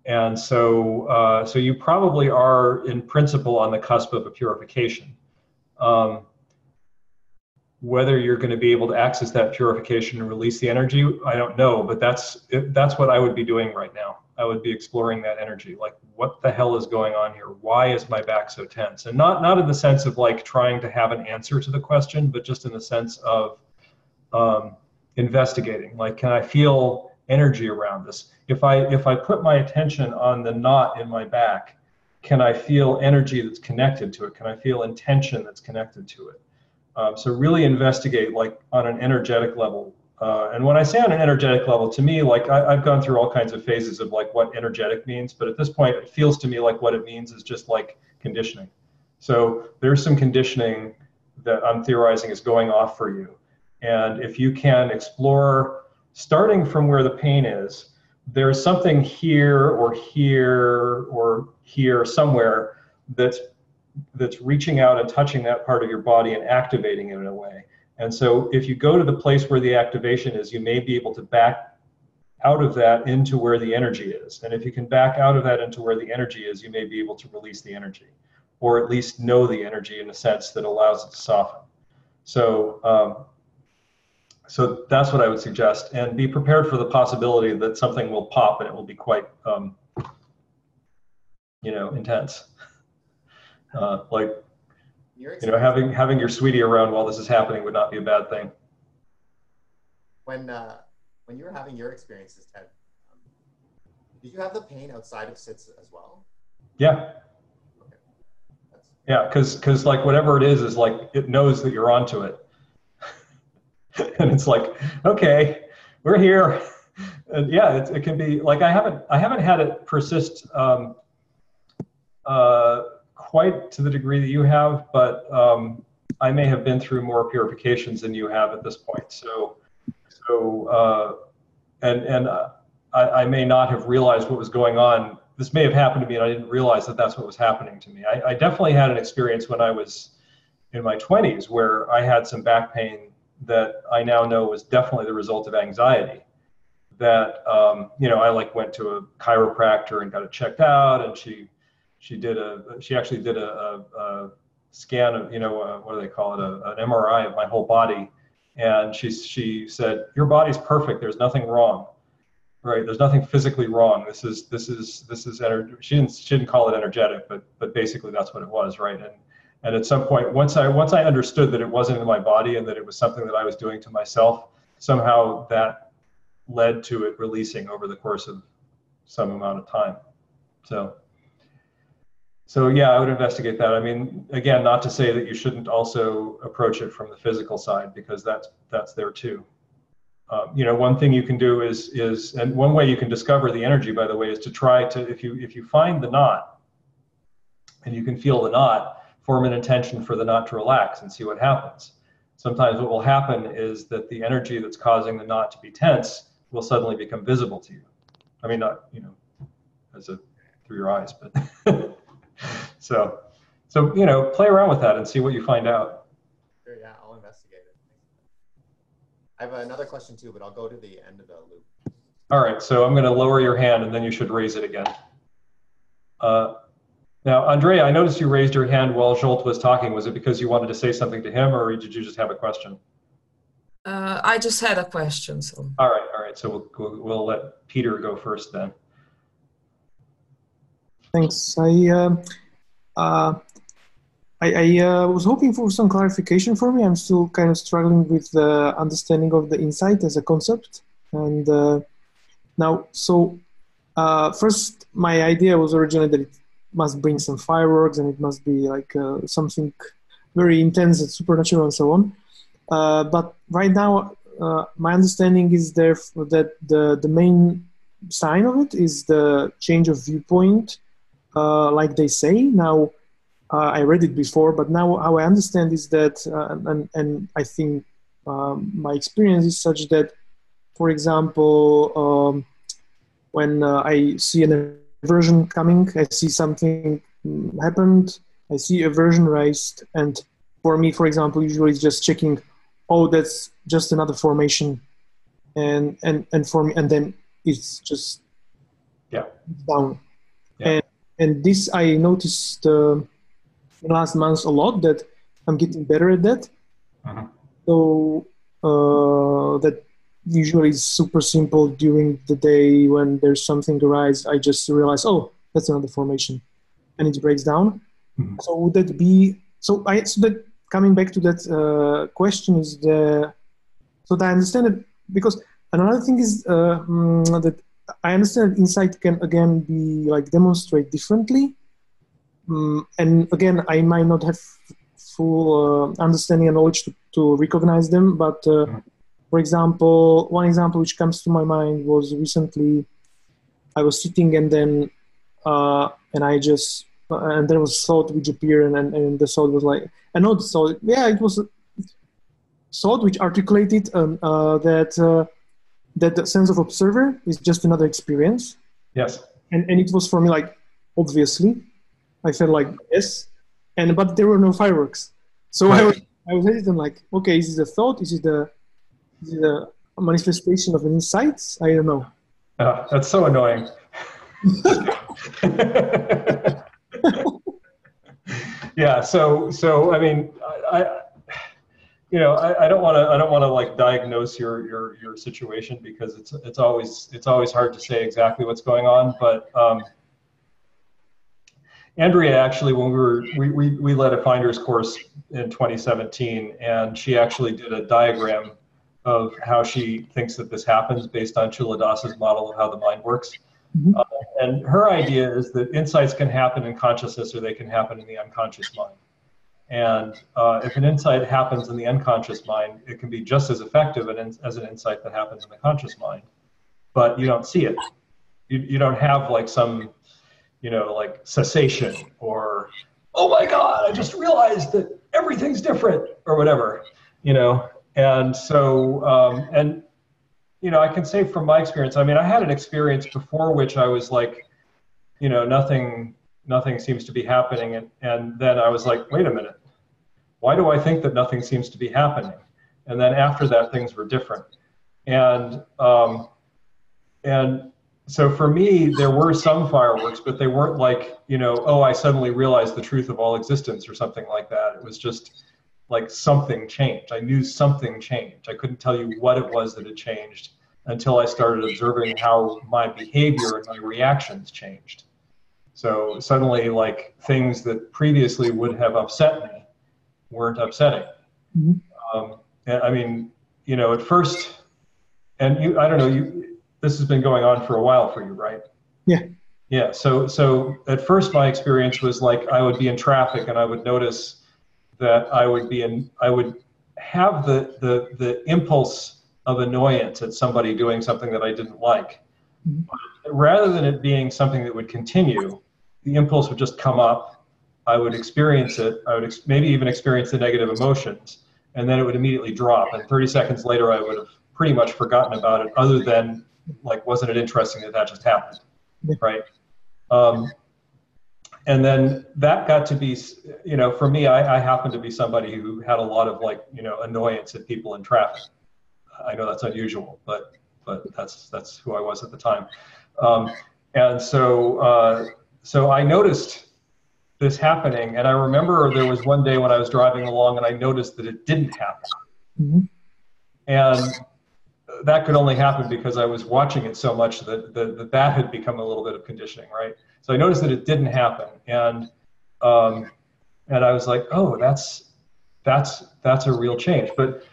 And so, so you probably are in principle on the cusp of a purification. Whether you're going to be able to access that purification and release the energy, I don't know, but that's what I would be doing right now. I would be exploring that energy. Like, what the hell is going on here? Why is my back so tense? And not in the sense of like trying to have an answer to the question, but just in the sense of investigating. Like, can I feel energy around this? If I put my attention on the knot in my back, can I feel energy that's connected to it? Can I feel intention that's connected to it? So really investigate, like, on an energetic level. And when I say on an energetic level, to me, like, I've gone through all kinds of phases of like what energetic means, but at this point it feels to me like what it means is just like conditioning. So there's some conditioning that I'm theorizing is going off for you. And if you can explore, starting from where the pain is, there's something here or here or here somewhere that's reaching out and touching that part of your body and activating it in a way. And so if you go to the place where the activation is, you may be able to back out of that into where the energy is. And if you can back out of that into where the energy is, you may be able to release the energy, or at least know the energy in a sense that allows it to soften. So, so that's what I would suggest, and be prepared for the possibility that something will pop and it will be quite, you know, intense. Like, you know, having your sweetie around while this is happening would not be a bad thing. When you were having your experiences, Ted, did you have the pain outside of SITS as well? Yeah. Okay. Yeah, because like whatever it is like it knows that you're onto it. And it's like, okay, we're here. And yeah, it can be like, I haven't had it persist quite to the degree that you have, but I may have been through more purifications than you have at this point. So I may not have realized what was going on. This may have happened to me, and I didn't realize that that's what was happening to me. I definitely had an experience when I was in my 20s where I had some back pain that I now know was definitely the result of anxiety. That, you know, I like went to a chiropractor and got it checked out, and she actually did a scan of, you know, what do they call it, an MRI of my whole body, and she said, your body's perfect. There's nothing wrong, right? There's nothing physically wrong. This is energy. She didn't call it energetic, but basically that's what it was, right? And at some point, once I understood that it wasn't in my body and that it was something that I was doing to myself, somehow that led to it releasing over the course of some amount of time. So yeah, I would investigate that. I mean, again, not to say that you shouldn't also approach it from the physical side, because that's there too. You know, one thing you can do is, and one way you can discover the energy, by the way, is to try to, if you find the knot and you can feel the knot, form an intention for the knot to relax and see what happens. Sometimes what will happen is that the energy that's causing the knot to be tense will suddenly become visible to you. I mean, not, you know, through your eyes, but so, you know, play around with that and see what you find out. Sure, yeah, I'll investigate it. I have another question too, but I'll go to the end of the loop. All right, so I'm going to lower your hand and then you should raise it again. Now, Andrea, I noticed you raised your hand while Jolt was talking. Was it because you wanted to say something to him, or did you just have a question? I just had a question. So. All right. So we'll let Peter go first then. Thanks. I was hoping for some clarification for me. I'm still kind of struggling with the understanding of the insight as a concept. And now, so First, my idea was originally that it must bring some fireworks and it must be like something very intense and supernatural and so on. But right now, my understanding is therefore that the main sign of it is the change of viewpoint, like they say. Now, I read it before, but now how I understand is that, and I think my experience is such that, for example, when I see an aversion coming, I see something happened, I see aversion raised, and for me, for example, usually it's just checking, oh, that's just another formation, and for me, and then it's just down. Yeah. And this I noticed in last months a lot, that I'm getting better at that. Mm-hmm. So that usually is super simple during the day. When there's something arise, I just realize, oh, that's another formation, and it breaks down. Mm-hmm. So would that be so that coming back to that question is so that I understand it, because another thing is that I understand insight can again be like demonstrate differently, and again I might not have full understanding and knowledge to recognize them, but for example, one example which comes to my mind was recently I was sitting and then and there was thought which appeared, and the thought was like, and not thought, yeah, it was thought which articulated that the sense of observer is just another experience. Yes. And it was for me like, obviously, I felt like, yes, but there were no fireworks. So I was hesitant, like, okay, is this a thought? Is it a manifestation of an insight? I don't know. That's so annoying. Yeah. So I mean, I don't want to like diagnose your situation, because it's always hard to say exactly what's going on. But Andrea, actually, when we led a finder's course in 2017, and she actually did a diagram of how she thinks that this happens based on Culadasa's model of how the mind works. Mm-hmm. And her idea is that insights can happen in consciousness or they can happen in the unconscious mind. And if an insight happens in the unconscious mind, it can be just as effective as an insight that happens in the conscious mind. But you don't see it. You don't have like some, like cessation or, oh my God, I just realized that everything's different or whatever, And so, I can say from my experience, I mean, I had an experience before which I was like, nothing seems to be happening. And then I was like, wait a minute, why do I think that nothing seems to be happening? And then after that, things were different. And so for me, there were some fireworks, but they weren't like, oh, I suddenly realized the truth of all existence or something like that. It was just like something changed. I knew something changed. I couldn't tell you what it was that had changed until I started observing how my behavior and my reactions changed. So suddenly, like, things that previously would have upset me weren't upsetting. Mm-hmm. I mean, at first, and this has been going on for a while for you, right? Yeah. Yeah. So at first, my experience was like, I would be in traffic and I would notice that I would have the impulse of annoyance at somebody doing something that I didn't like. But rather than it being something that would continue, the impulse would just come up. I would experience it. I would maybe even experience the negative emotions, and then it would immediately drop. And 30 seconds later, I would have pretty much forgotten about it, other than, like, wasn't it interesting that just happened, right? And then that got to be, for me, I happened to be somebody who had a lot of annoyance at people in traffic. I know that's unusual, but that's who I was at the time. So I noticed this happening, and I remember there was one day when I was driving along and I noticed that it didn't happen. Mm-hmm. And that could only happen because I was watching it so much that had become a little bit of conditioning, right? So I noticed that it didn't happen, and I was like, oh, that's a real change. But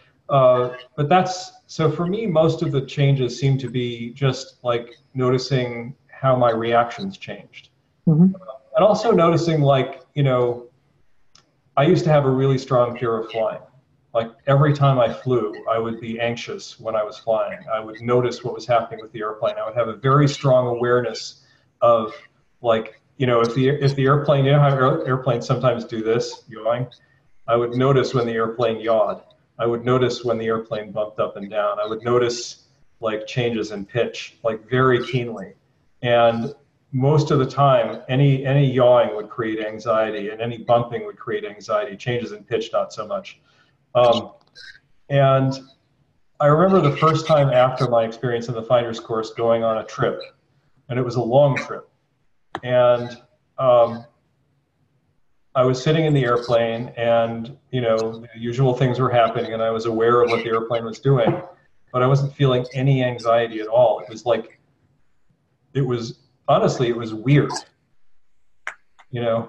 so for me, most of the changes seem to be just like noticing how my reactions changed. Mm-hmm. And also noticing, like, you know, I used to have a really strong fear of flying. Like, every time I flew, I would be anxious when I was flying. I would notice what was happening with the airplane. I would have a very strong awareness of, like, you know, if the airplane, you know how airplanes sometimes do this, yawing? I would notice when the airplane yawed. I would notice when the airplane bumped up and down. I would notice, like, changes in pitch, like, very keenly. And most of the time, any yawing would create anxiety, and any bumping would create anxiety. Changes in pitch, not so much. And I remember the first time after my experience in the finder's course going on a trip, and it was a long trip. And I was sitting in the airplane, and, you know, the usual things were happening, and I was aware of what the airplane was doing, but I wasn't feeling any anxiety at all. It was like, honestly, it was weird. You know,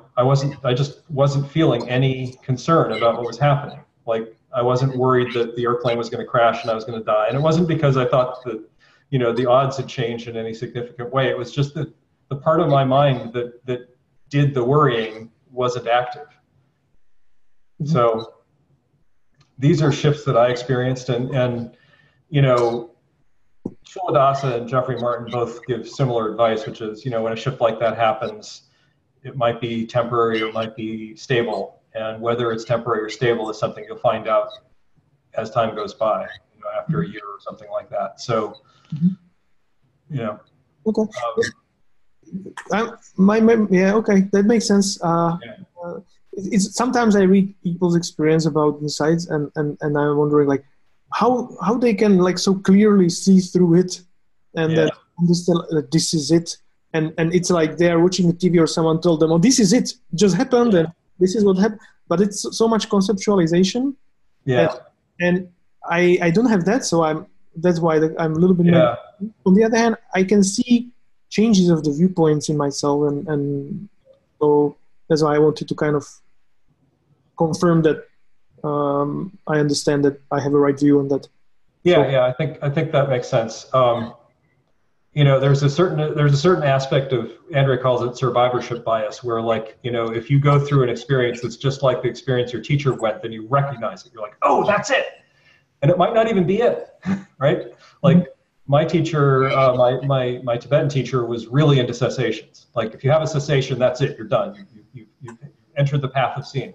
I just wasn't feeling any concern about what was happening. Like, I wasn't worried that the airplane was going to crash and I was going to die. And it wasn't because I thought that, you know, the odds had changed in any significant way. It was just that the part of my mind that did the worrying wasn't active. So these are shifts that I experienced. And you know, Culadasa and Jeffrey Martin both give similar advice, which is, you know, when a shift like that happens, it might be temporary or it might be stable. And whether it's temporary or stable is something you'll find out as time goes by, you know, after a year or something like that. So, you know. Okay. That makes sense. Sometimes I read people's experience about insights, and I'm wondering, like, how they can, like, so clearly see through it and understand that this is it. And it's like they're watching the TV or someone told them, oh, this is it, just happened. And this is what happened, but it's so much conceptualization. Yeah. And I don't have that, so that's why I'm a little bit. Yeah. On the other hand, I can see changes of the viewpoints in myself, and so that's why I wanted to kind of confirm that I understand that I have a right view on that. Yeah, so, I think that makes sense. You know, there's a certain aspect of, Andrea calls it survivorship bias, where, like, you know, if you go through an experience that's just like the experience your teacher went, then you recognize it. You're like, oh, that's it. And it might not even be it, right? Like, my teacher, my Tibetan teacher was really into cessations. Like, if you have a cessation, that's it, you're done. You entered the path of seeing.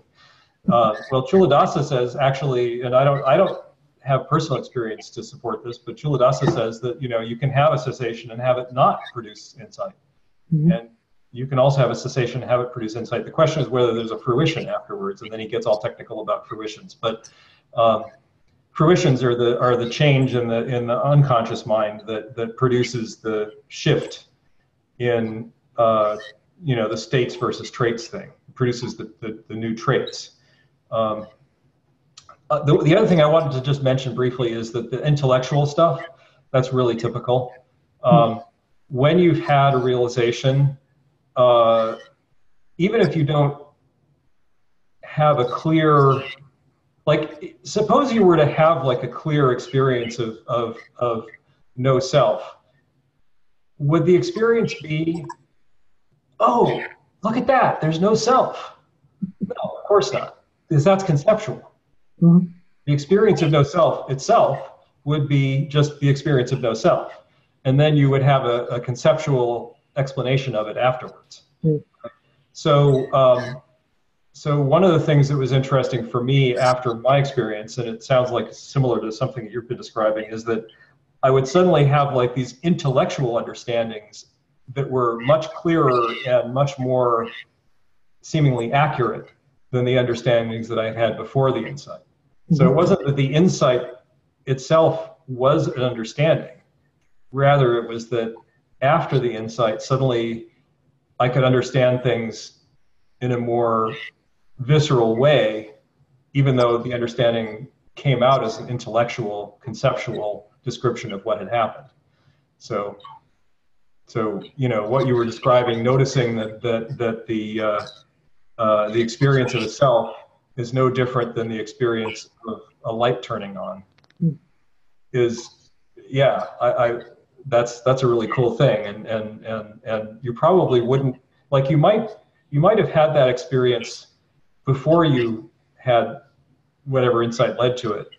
Well, Culadasa says, actually, and I don't have personal experience to support this, but Culadasa says that, you know, you can have a cessation and have it not produce insight. Mm-hmm. And you can also have a cessation and have it produce insight. The question is whether there's a fruition afterwards, and then he gets all technical about fruitions. But fruitions are the change in the unconscious mind that produces the shift in you know, the states versus traits thing. It produces the new traits. The other thing I wanted to just mention briefly is that the intellectual stuff, that's really typical. When you've had a realization, even if you don't have a clear, like, suppose you were to have, like, a clear experience of no self, would the experience be, oh, look at that, there's no self? No, of course not, because that's conceptual. Mm-hmm. The experience of no self itself would be just the experience of no self. And then you would have a conceptual explanation of it afterwards. Mm-hmm. So one of the things that was interesting for me after my experience, and it sounds like similar to something that you've been describing, is that I would suddenly have, like, these intellectual understandings that were much clearer and much more seemingly accurate than the understandings that I had before the insight. So it wasn't that the insight itself was an understanding. Rather, it was that after the insight, suddenly I could understand things in a more visceral way, even though the understanding came out as an intellectual, conceptual description of what had happened. So you know, what you were describing, noticing that the experience of the self is no different than the experience of a light turning on. Is, yeah, I, I that's a really cool thing. And you probably wouldn't, like, you might have had that experience before you had whatever insight led to it,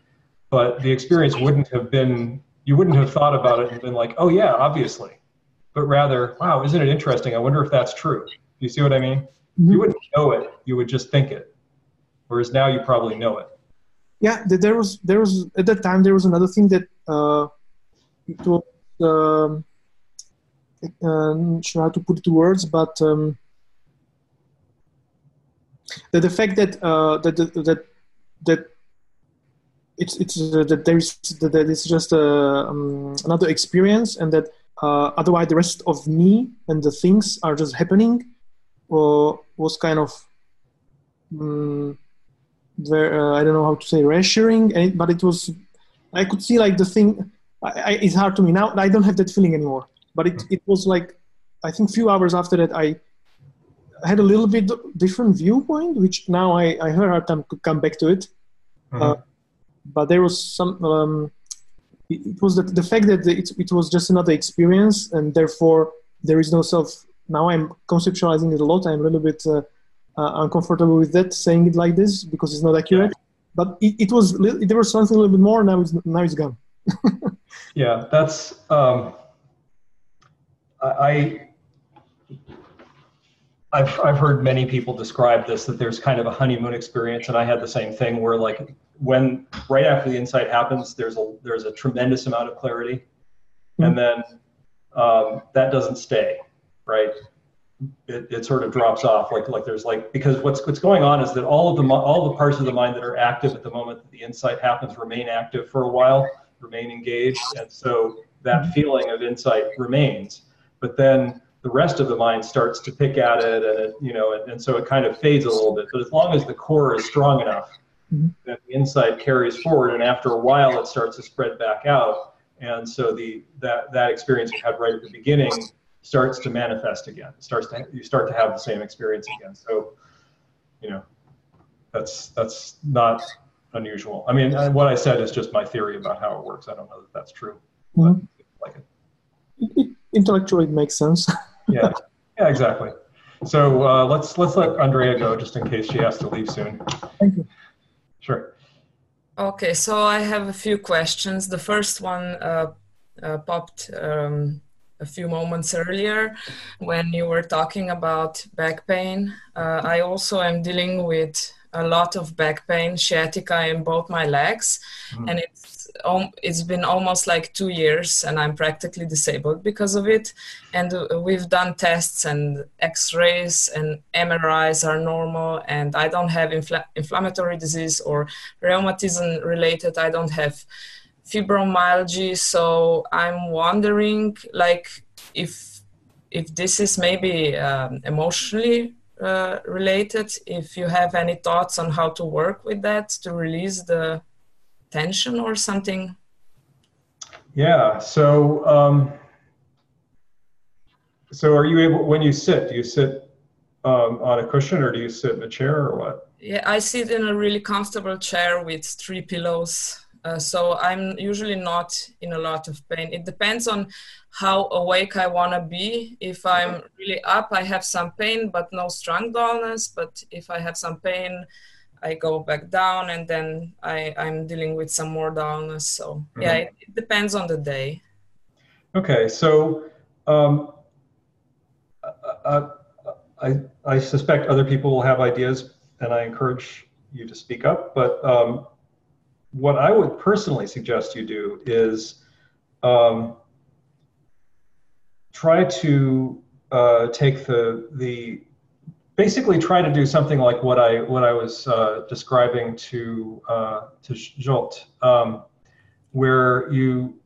but the experience wouldn't have been, you wouldn't have thought about it and been like, oh yeah, obviously, but rather, wow, isn't it interesting? I wonder if that's true. You see what I mean? Mm-hmm. You wouldn't know it, you would just think it. Whereas now you probably know it. Yeah, there was at that time, there was another thing that it was, I'm not sure how to put it to words, but the fact that that it's just another experience, and that otherwise the rest of me and the things are just happening, was kind of very I don't know how to say, reassuring, but it was, I could see like the thing. It's hard to me now. I don't have that feeling anymore. But it was like, I think a few hours after that, I had a little bit different viewpoint, which now I had a hard time to come back to it. Mm-hmm. But there was some, it was the fact that it was just another experience, and therefore there is no self. Now I'm conceptualizing it a lot. I'm a little bit uncomfortable with that, saying it like this, because it's not accurate. But there was something a little bit more, and now it's gone. Yeah, that's I've heard many people describe this, that there's kind of a honeymoon experience, and I had the same thing where, like, when right after the insight happens, there's a tremendous amount of clarity, mm-hmm. and then that doesn't stay, right? It sort of drops off, like because what's going on is that all the parts of the mind that are active at the moment that the insight happens remain active for a while, remain engaged, and so that feeling of insight remains. But then the rest of the mind starts to pick at it, and it, you know, and so it kind of fades a little bit. But as long as the core is strong enough, mm-hmm. then the insight carries forward, and after a while, it starts to spread back out. And so that experience you had right at the beginning starts to manifest again. You start to have the same experience again. So, you know, that's not unusual. I mean, what I said is just my theory about how it works. I don't know that that's true. Mm-hmm. Like it intellectually makes sense. yeah, exactly. So let's let Andrea go, just in case she has to leave soon. Thank you. Sure. Okay, so I have a few questions. The first one popped a few moments earlier when you were talking about back pain. I also am dealing with a lot of back pain, sciatica in both my legs, and it's been almost like 2 years, and I'm practically disabled because of it. And we've done tests, and x-rays and MRIs are normal, and I don't have inflammatory disease or rheumatism related. I don't have fibromyalgia, so I'm wondering, like, if this is maybe emotionally related, if you have any thoughts on how to work with that to release the tension or something. Yeah, so so are you able, when you sit, do you sit on a cushion, or do you sit in a chair, or what? Yeah, I sit in a really comfortable chair with 3 pillows, so I'm usually not in a lot of pain. It depends on how awake I want to be. If I'm really up, I have some pain, but no strong dullness. But if I have some pain, I go back down, and then I'm dealing with some more dullness. So mm-hmm. yeah, it depends on the day. Okay, so I suspect other people will have ideas, and I encourage you to speak up, but what I would personally suggest you do is try to take basically try to do something like what I was describing to Jolt, where you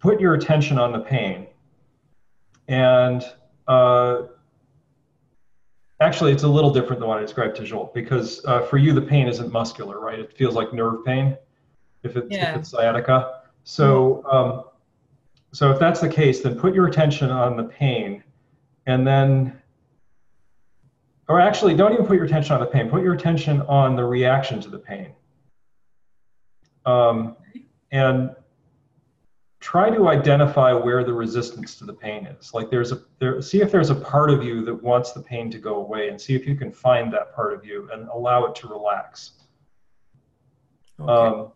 put your attention on the pain, and actually, it's a little different than what I described to Jolt, because for you, the pain isn't muscular, right? It feels like nerve pain if it's sciatica. So, so if that's the case, then put your attention on the pain, and then, or actually, don't even put your attention on the pain. Put your attention on the reaction to the pain, and try to identify where the resistance to the pain is. Like see if there's a part of you that wants the pain to go away, and see if you can find that part of you and allow it to relax. Okay.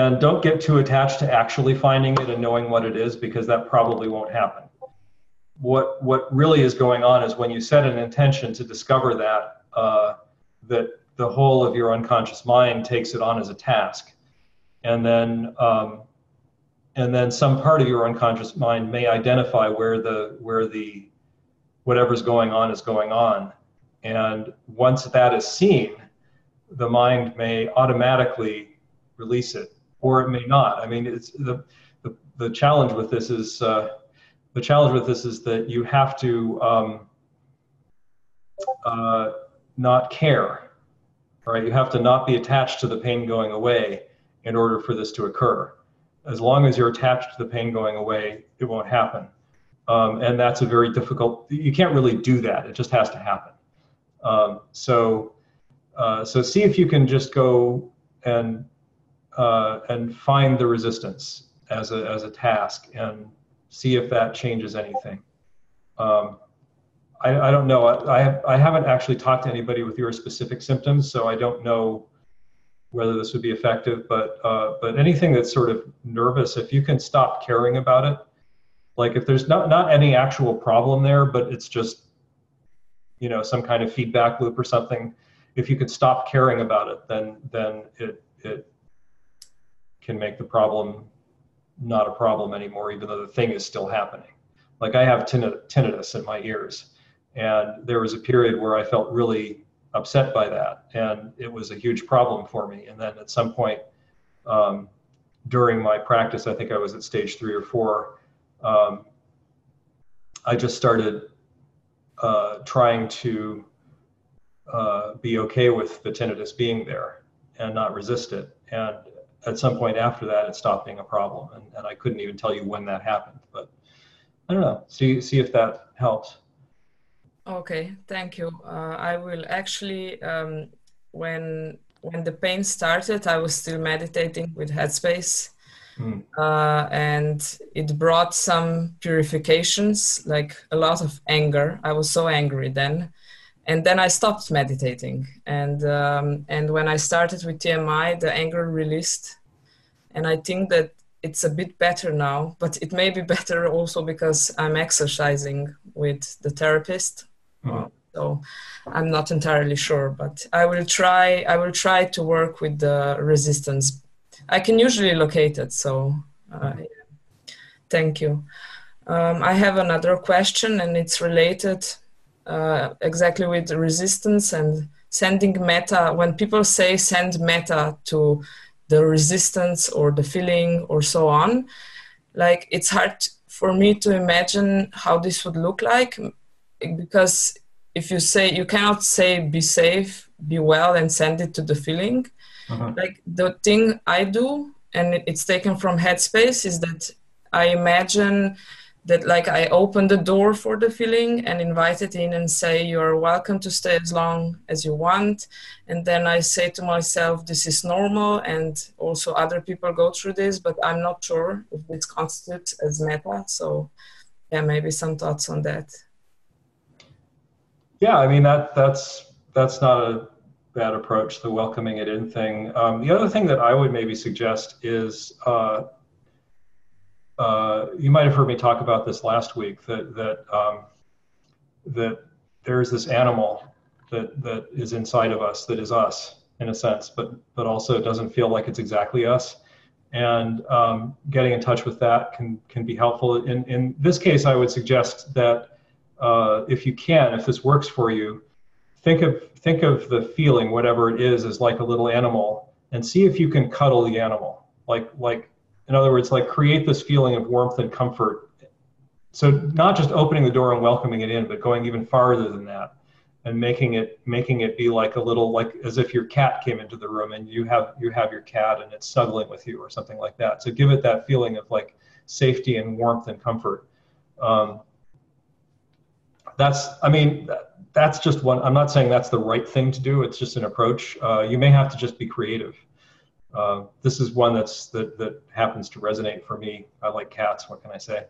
And don't get too attached to actually finding it and knowing what it is, because that probably won't happen. What really is going on is when you set an intention to discover that, that the whole of your unconscious mind takes it on as a task. And then some part of your unconscious mind may identify where the whatever's going on is going on. And once that is seen, the mind may automatically release it, or it may not. I mean, it's the challenge with this is that you have to not care, right? You have to not be attached to the pain going away in order for this to occur. As long as you're attached to the pain going away, it won't happen. And that's a very difficult, you can't really do that. It just has to happen. So see if you can just go and find the resistance as a task, and see if that changes anything. I don't know. I haven't actually talked to anybody with your specific symptoms, so I don't know whether this would be effective, but anything that's sort of nervous, if you can stop caring about it, like if there's not any actual problem there, but it's just, you know, some kind of feedback loop or something, if you could stop caring about it, then it can make the problem not a problem anymore, even though the thing is still happening. Like I have tinnitus in my ears, and there was a period where I felt really upset by that, and it was a huge problem for me. And then at some point during my practice, I think I was at stage 3 or 4, I just started trying to be okay with the tinnitus being there and not resist it. And at some point after that, it stopped being a problem. And I couldn't even tell you when that happened, but I don't know, see if that helps. Okay, thank you. I will actually, when the pain started, I was still meditating with Headspace, and it brought some purifications, like a lot of anger. I was so angry then, and then I stopped meditating. And when I started with TMI, the anger released, and I think that it's a bit better now, but it may be better also because I'm exercising with the therapist. So I'm not entirely sure, but I will try to work with the resistance. I can usually locate it, so thank you. I have another question, and it's related exactly with resistance and sending meta. When people say send meta to the resistance or the feeling or so on, like it's hard for me to imagine how this would look like, because if you say, you cannot say be safe, be well, and send it to the feeling. Like the thing I do, and it's taken from Headspace, is that I imagine that like I open the door for the feeling and invite it in and say, you're welcome to stay as long as you want. And then I say to myself, this is normal, and also other people go through this, but I'm not sure if this constitutes as meta. So yeah, maybe some thoughts on that. Yeah, I mean, that's not a bad approach, the welcoming it in thing. The other thing that I would maybe suggest is, you might have heard me talk about this last week, that there is this animal that is inside of us, that is us in a sense, but also it doesn't feel like it's exactly us. And getting in touch with that can be helpful. In this case, I would suggest that if you can, if this works for you, think of the feeling, whatever it is, as like a little animal, and see if you can cuddle the animal, like. In other words, like create this feeling of warmth and comfort. So not just opening the door and welcoming it in, but going even farther than that and making it be like a little, like as if your cat came into the room and you have your cat and it's snuggling with you or something like that. So give it that feeling of like safety and warmth and comfort. That's just one. I'm not saying that's the right thing to do. It's just an approach. You may have to just be creative. This is one that happens to resonate for me. I like cats, what can I say?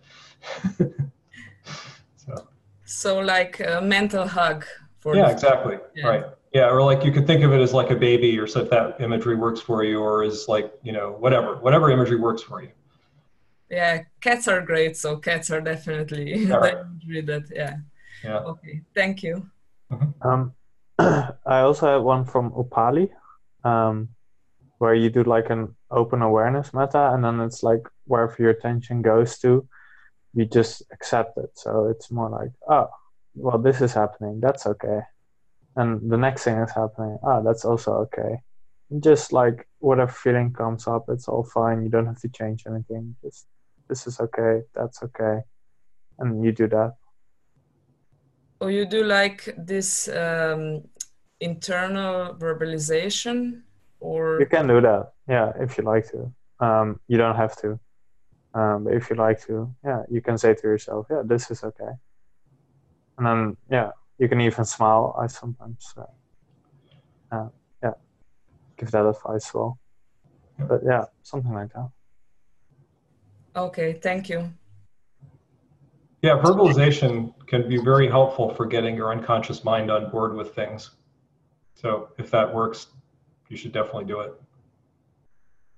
So like a mental hug. Yeah, exactly. Yeah. Right. Yeah, or like you could think of it as like a baby, or so if that imagery works for you, or is like, you know, whatever imagery works for you. Yeah, cats are great. So cats are definitely the imagery that, yeah. Yeah. Okay, thank you. Mm-hmm. I also have one from Upali, where you do like an open awareness meta, and then it's like wherever your attention goes to, you just accept it. So it's more like, oh, well, this is happening, that's okay. And the next thing is happening, ah, that's also okay. Just like whatever feeling comes up, it's all fine. You don't have to change anything. Just this is okay, that's okay. And you do that. Oh, you do like this internal verbalization, or you can do that, yeah, if you like to. You don't have to, but if you like to, yeah, you can say to yourself, yeah, this is okay. And then, yeah, you can even smile. I sometimes, yeah, give that advice as well. But yeah, something like that. Okay, thank you. Yeah, verbalization can be very helpful for getting your unconscious mind on board with things. So if that works, you should definitely do it.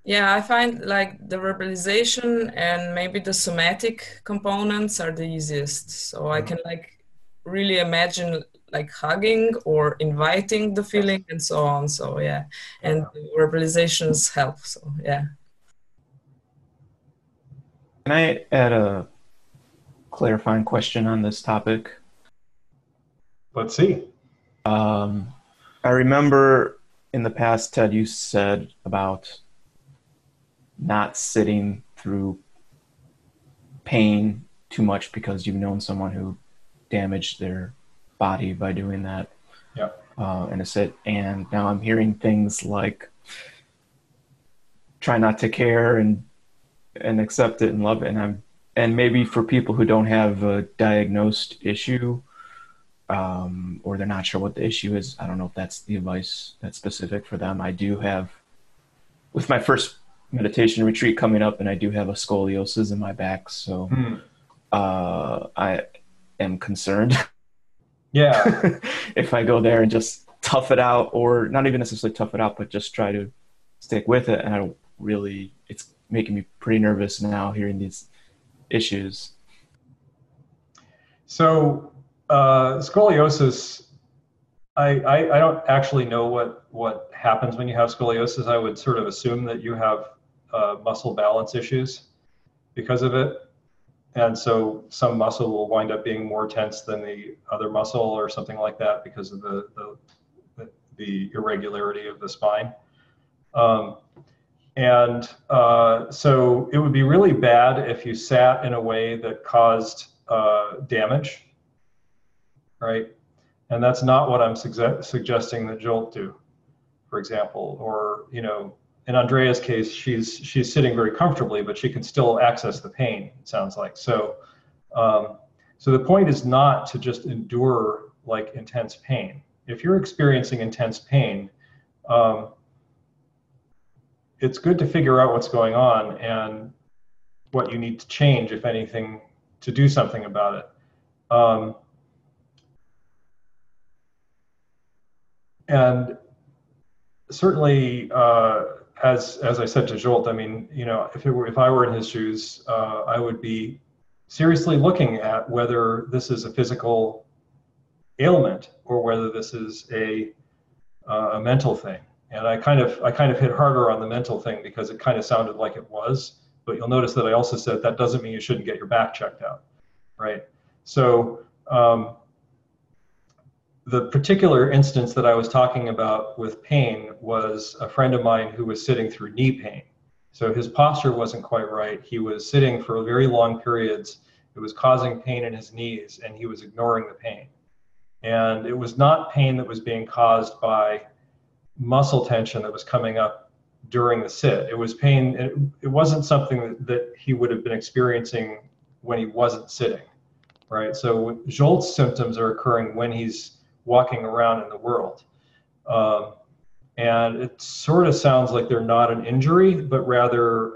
Yeah, I find like the verbalization and maybe the somatic components are the easiest. So I can like really imagine like hugging or inviting the feeling and so on. So yeah, and verbalizations help. So yeah. Can I add a clarifying question on this topic? Let's see. I remember in the past, Ted, you said about not sitting through pain too much because you've known someone who damaged their body by doing that. Yeah. And now I'm hearing things like try not to care and accept it and love it. And maybe for people who don't have a diagnosed issue, or they're not sure what the issue is, I don't know if that's the advice that's specific for them. I do have, with my first meditation retreat coming up, and I do have a scoliosis in my back, so I am concerned. Yeah. If I go there and just tough it out, or not even necessarily tough it out, but just try to stick with it, and it's making me pretty nervous now hearing these issues. So scoliosis, I don't actually know what happens when you have scoliosis. I would sort of assume that you have muscle balance issues because of it. And so some muscle will wind up being more tense than the other muscle or something like that because of the irregularity of the spine. So it would be really bad if you sat in a way that caused damage, right? And that's not what I'm suggesting that Jolt do, for example. Or, you know, in Andrea's case, she's sitting very comfortably, but she can still access the pain, it sounds like. So, so the point is not to just endure like intense pain. If you're experiencing intense pain, it's good to figure out what's going on and what you need to change, if anything, to do something about it. And certainly, as I said to Jolt, I mean, you know, if I were in his shoes, I would be seriously looking at whether this is a physical ailment or whether this is a mental thing. And I kind of hit harder on the mental thing because it kind of sounded like it was. But you'll notice that I also said that doesn't mean you shouldn't get your back checked out, right? So. The particular instance that I was talking about with pain was a friend of mine who was sitting through knee pain. So his posture wasn't quite right. He was sitting for very long periods. It was causing pain in his knees, and he was ignoring the pain. And it was not pain that was being caused by muscle tension that was coming up during the sit. It was pain. It wasn't something that he would have been experiencing when he wasn't sitting, right? So Jolt's symptoms are occurring when he's walking around in the world. And it sort of sounds like they're not an injury, but rather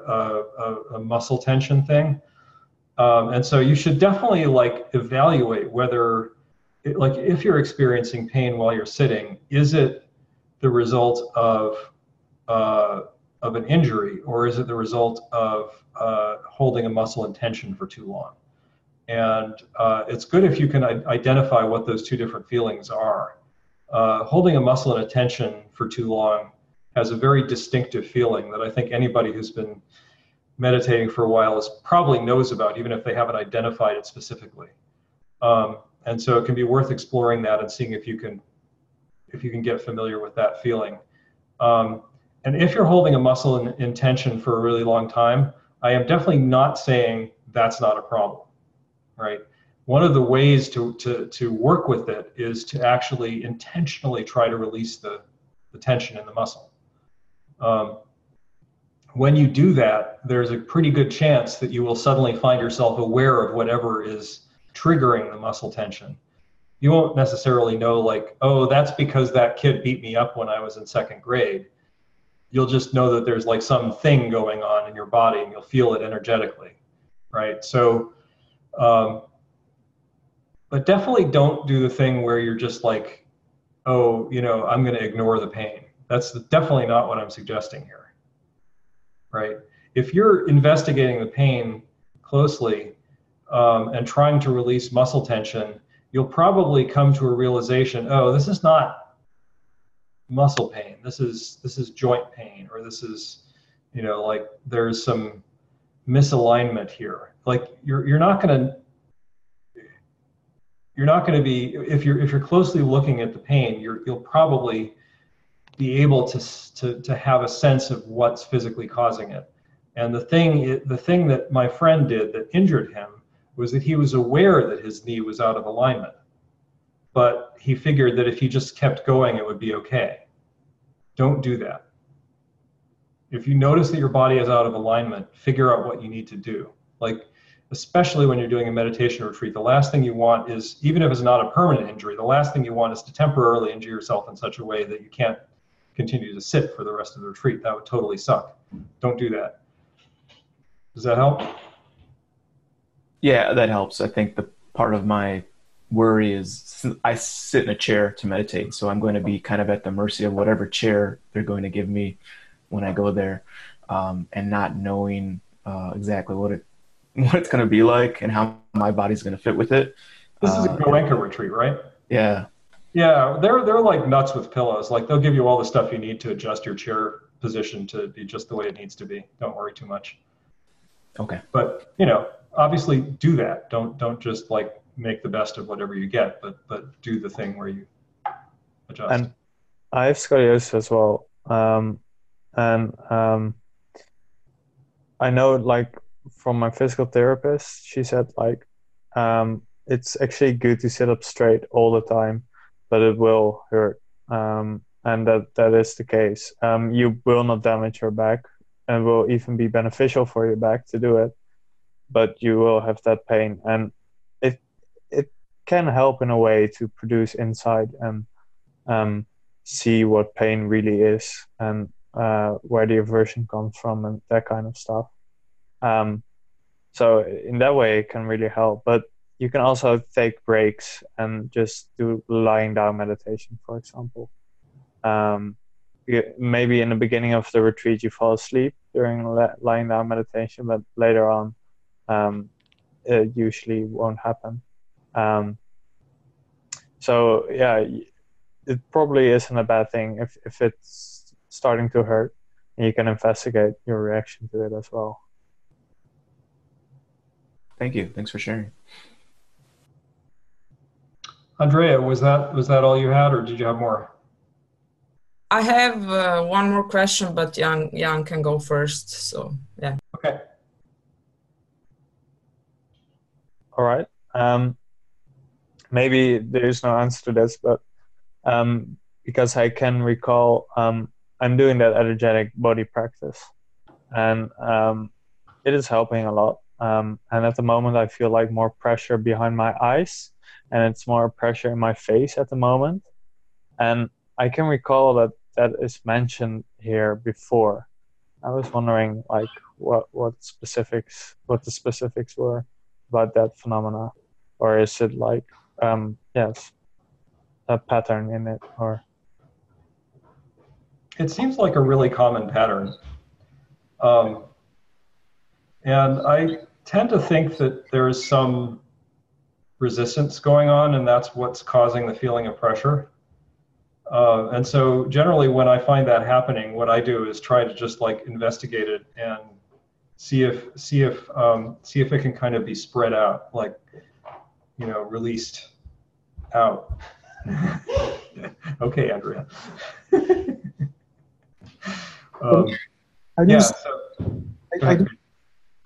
a muscle tension thing. And so you should definitely like evaluate whether, like if you're experiencing pain while you're sitting, is it the result of an injury, or is it the result of holding a muscle in tension for too long? And it's good if you can identify what those two different feelings are. Holding a muscle in tension for too long has a very distinctive feeling that I think anybody who's been meditating for a while is probably knows about, even if they haven't identified it specifically. And so it can be worth exploring that and seeing if you can get familiar with that feeling. And if you're holding a muscle in tension for a really long time, I am definitely not saying that's not a problem, right? One of the ways to work with it is to actually intentionally try to release the tension in the muscle. When you do that, there's a pretty good chance that you will suddenly find yourself aware of whatever is triggering the muscle tension. You won't necessarily know like, oh, that's because that kid beat me up when I was in second grade. You'll just know that there's like some thing going on in your body and you'll feel it energetically, right? So, but definitely don't do the thing where you're just like, oh, you know, I'm going to ignore the pain. That's definitely not what I'm suggesting here, right? If you're investigating the pain closely and trying to release muscle tension, you'll probably come to a realization, oh, this is not muscle pain, this is joint pain, or this is, you know, like there's some misalignment here. Like you're not gonna be, if you're closely looking at the pain, you'll probably be able to have a sense of what's physically causing it. And the thing that my friend did that injured him was that he was aware that his knee was out of alignment, but he figured that if he just kept going, it would be okay. Don't do that. If you notice that your body is out of alignment, figure out what you need to do. Like, especially when you're doing a meditation retreat, the last thing you want is, even if it's not a permanent injury, the last thing you want is to temporarily injure yourself in such a way that you can't continue to sit for the rest of the retreat. That would totally suck. Don't do that. Does that help? Yeah, that helps. I think the part of my worry is I sit in a chair to meditate, so I'm going to be kind of at the mercy of whatever chair they're going to give me when I go there, and not knowing exactly what it's going to be like and how my body's going to fit with it. This is a Goenka retreat, right? Yeah, they're like nuts with pillows. Like they'll give you all the stuff you need to adjust your chair position to be just the way it needs to be. Don't worry too much. Okay, but you know, obviously do that. Don't just like make the best of whatever you get, but do the thing where you adjust. And I have scoliosis as well. I know, like, from my physical therapist, she said, like, it's actually good to sit up straight all the time, but it will hurt. And that is the case. You will not damage your back, and will even be beneficial for your back to do it, but you will have that pain. And can help in a way to produce insight and see what pain really is and where the aversion comes from and that kind of stuff. So in that way, it can really help. But you can also take breaks and just do lying down meditation, for example. Maybe in the beginning of the retreat, you fall asleep during lying down meditation, but later on, it usually won't happen. So yeah, it probably isn't a bad thing if it's starting to hurt, and you can investigate your reaction to it as well. Thank you. Thanks for sharing. Andrea, was that all you had, or did you have more? I have one more question, but Jan can go first. So yeah. Okay. All right. Maybe there is no answer to this, but because I can recall, I'm doing that energetic body practice, and it is helping a lot. And at the moment, I feel like more pressure behind my eyes, and it's more pressure in my face at the moment. And I can recall that that is mentioned here before. I was wondering, like, what the specifics were about that phenomena, or is it like, yes, a pattern in it, or? It seems like a really common pattern, and I tend to think that there is some resistance going on, and that's what's causing the feeling of pressure. And so generally when I find that happening, what I do is try to just like investigate it and see if it can kind of be spread out, like, you know, released out. Okay, Andrea.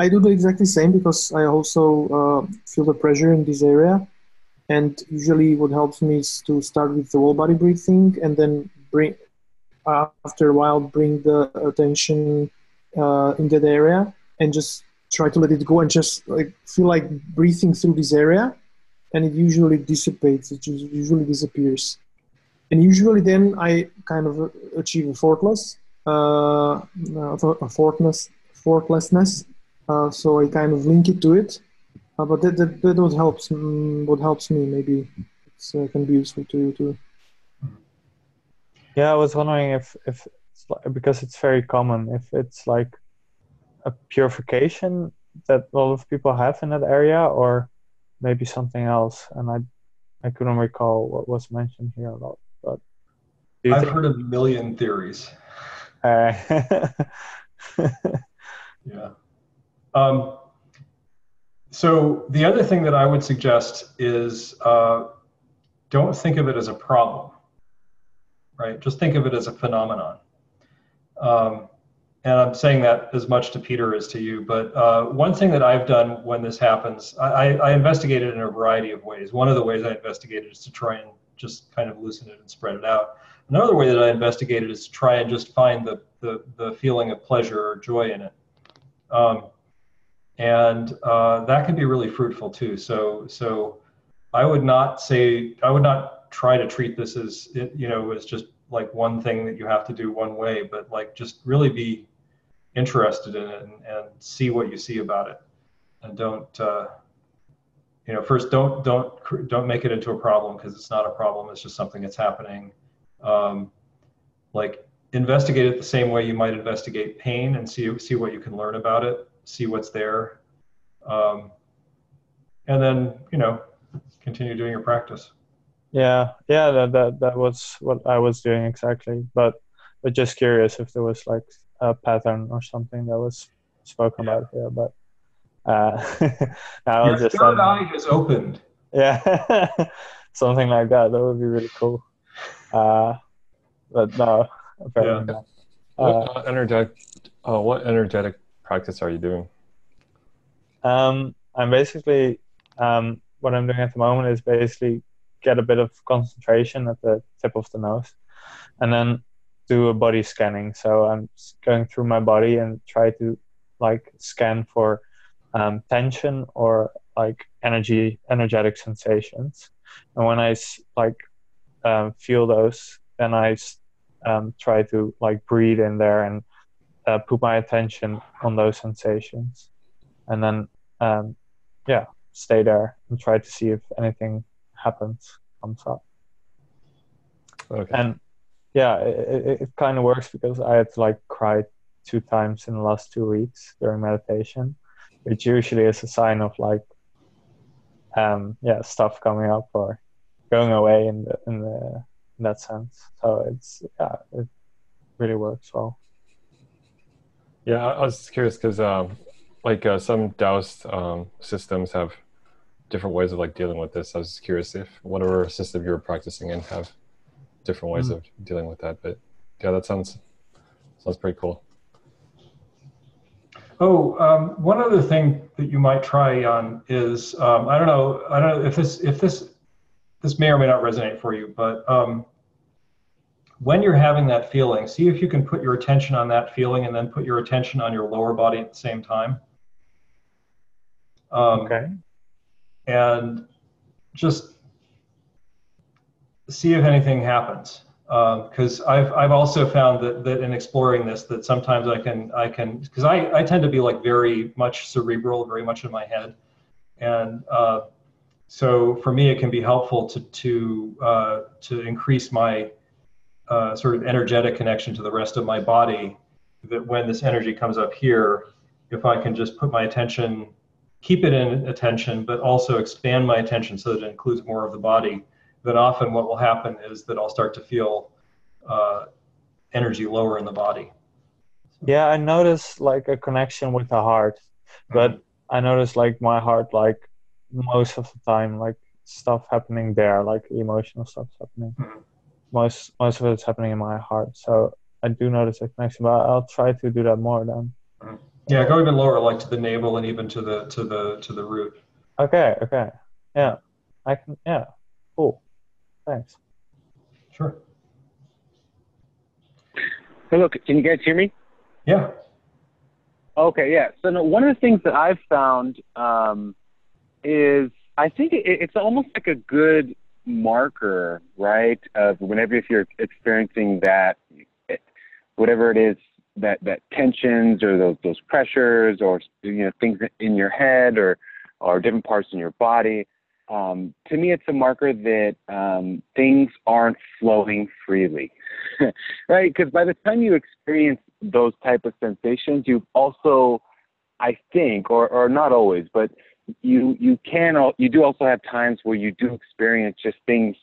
I do exactly the same, because I also feel the pressure in this area. And usually what helps me is to start with the whole body breathing, and then after a while bring the attention in that area and just try to let it go and just like feel like breathing through this area, and it usually dissipates, it usually disappears. And usually then I kind of achieve a thoughtlessness, so I kind of link it to it. But that what helps me, maybe it's can be useful to you too. Yeah, I was wondering if it's like, because it's very common, if it's like a purification that a lot of people have in that area, or maybe something else. And I couldn't recall what was mentioned here a lot. But I've heard a million theories. Yeah. So the other thing that I would suggest is don't think of it as a problem, right? Just think of it as a phenomenon. And I'm saying that as much to Peter as to you, but one thing that I've done when this happens, I investigate it in a variety of ways. One of the ways I investigate it is to try and just kind of loosen it and spread it out. Another way that I investigate it is to try and just find the feeling of pleasure or joy in it. And that can be really fruitful too. So I would not try to treat this as, you know, as just like one thing that you have to do one way, but like just really be interested in it and see what you see about it. And don't, you know, first don't make it into a problem, because it's not a problem. It's just something that's happening. Like investigate it the same way you might investigate pain, and see what you can learn about it. See what's there, and then, you know, continue doing your practice. Yeah, that was what I was doing exactly. But just curious if there was like a pattern or something that was spoken about here. But now your third eye has opened. Yeah, something like that. That would be really cool. But no, apparently not. What energetic practice are you doing? I'm basically what I'm doing at the moment is basically get a bit of concentration at the tip of the nose, and then do a body scanning. So I'm going through my body and try to like scan for tension or like energetic sensations. And when I feel those, then I try to like breathe in there and put my attention on those sensations, and then stay there and try to see if anything comes up. Okay. And yeah, it kind of works, because I had to like cry 2 times in the last 2 weeks during meditation, which usually is a sign of like stuff coming up or going away in that sense. So it really works well. Yeah, I was curious because some Taoist systems have different ways of like dealing with this. I was just curious if whatever system you're practicing in have different ways of dealing with that. But yeah, that sounds pretty cool. Oh, one other thing that you might try on is I don't know if this may or may not resonate for you, but when you're having that feeling, see if you can put your attention on that feeling and then put your attention on your lower body at the same time. Okay. And just see if anything happens. because I've also found that in exploring this, that sometimes I can because I tend to be like very much cerebral, very much in my head, and so for me it can be helpful to increase my sort of energetic connection to the rest of my body. That when this energy comes up here, if I can just put my attention, keep it in attention, but also expand my attention so that it includes more of the body, then often what will happen is that I'll start to feel energy lower in the body. So. Yeah, I noticed like a connection with the heart, but I noticed like my heart, like most of the time, like stuff happening there, like emotional stuff happening. Most of it's happening in my heart, so I do notice a connection, but I'll try to do that more then. Yeah, go even lower, like to the navel and even to the root. Okay. Yeah, I can. Yeah, cool. Thanks. Sure. Hello, can you guys hear me? Yeah. Okay, yeah. So no, one of the things that I've found is I think it's almost like a good marker, right? Of whenever if you're experiencing that, whatever it is, that tensions or those pressures or things in your head or different parts in your body. To me, it's a marker that things aren't flowing freely, right? Because by the time you experience those type of sensations, you've also, I think, or not always, but you do also have times where you do experience just things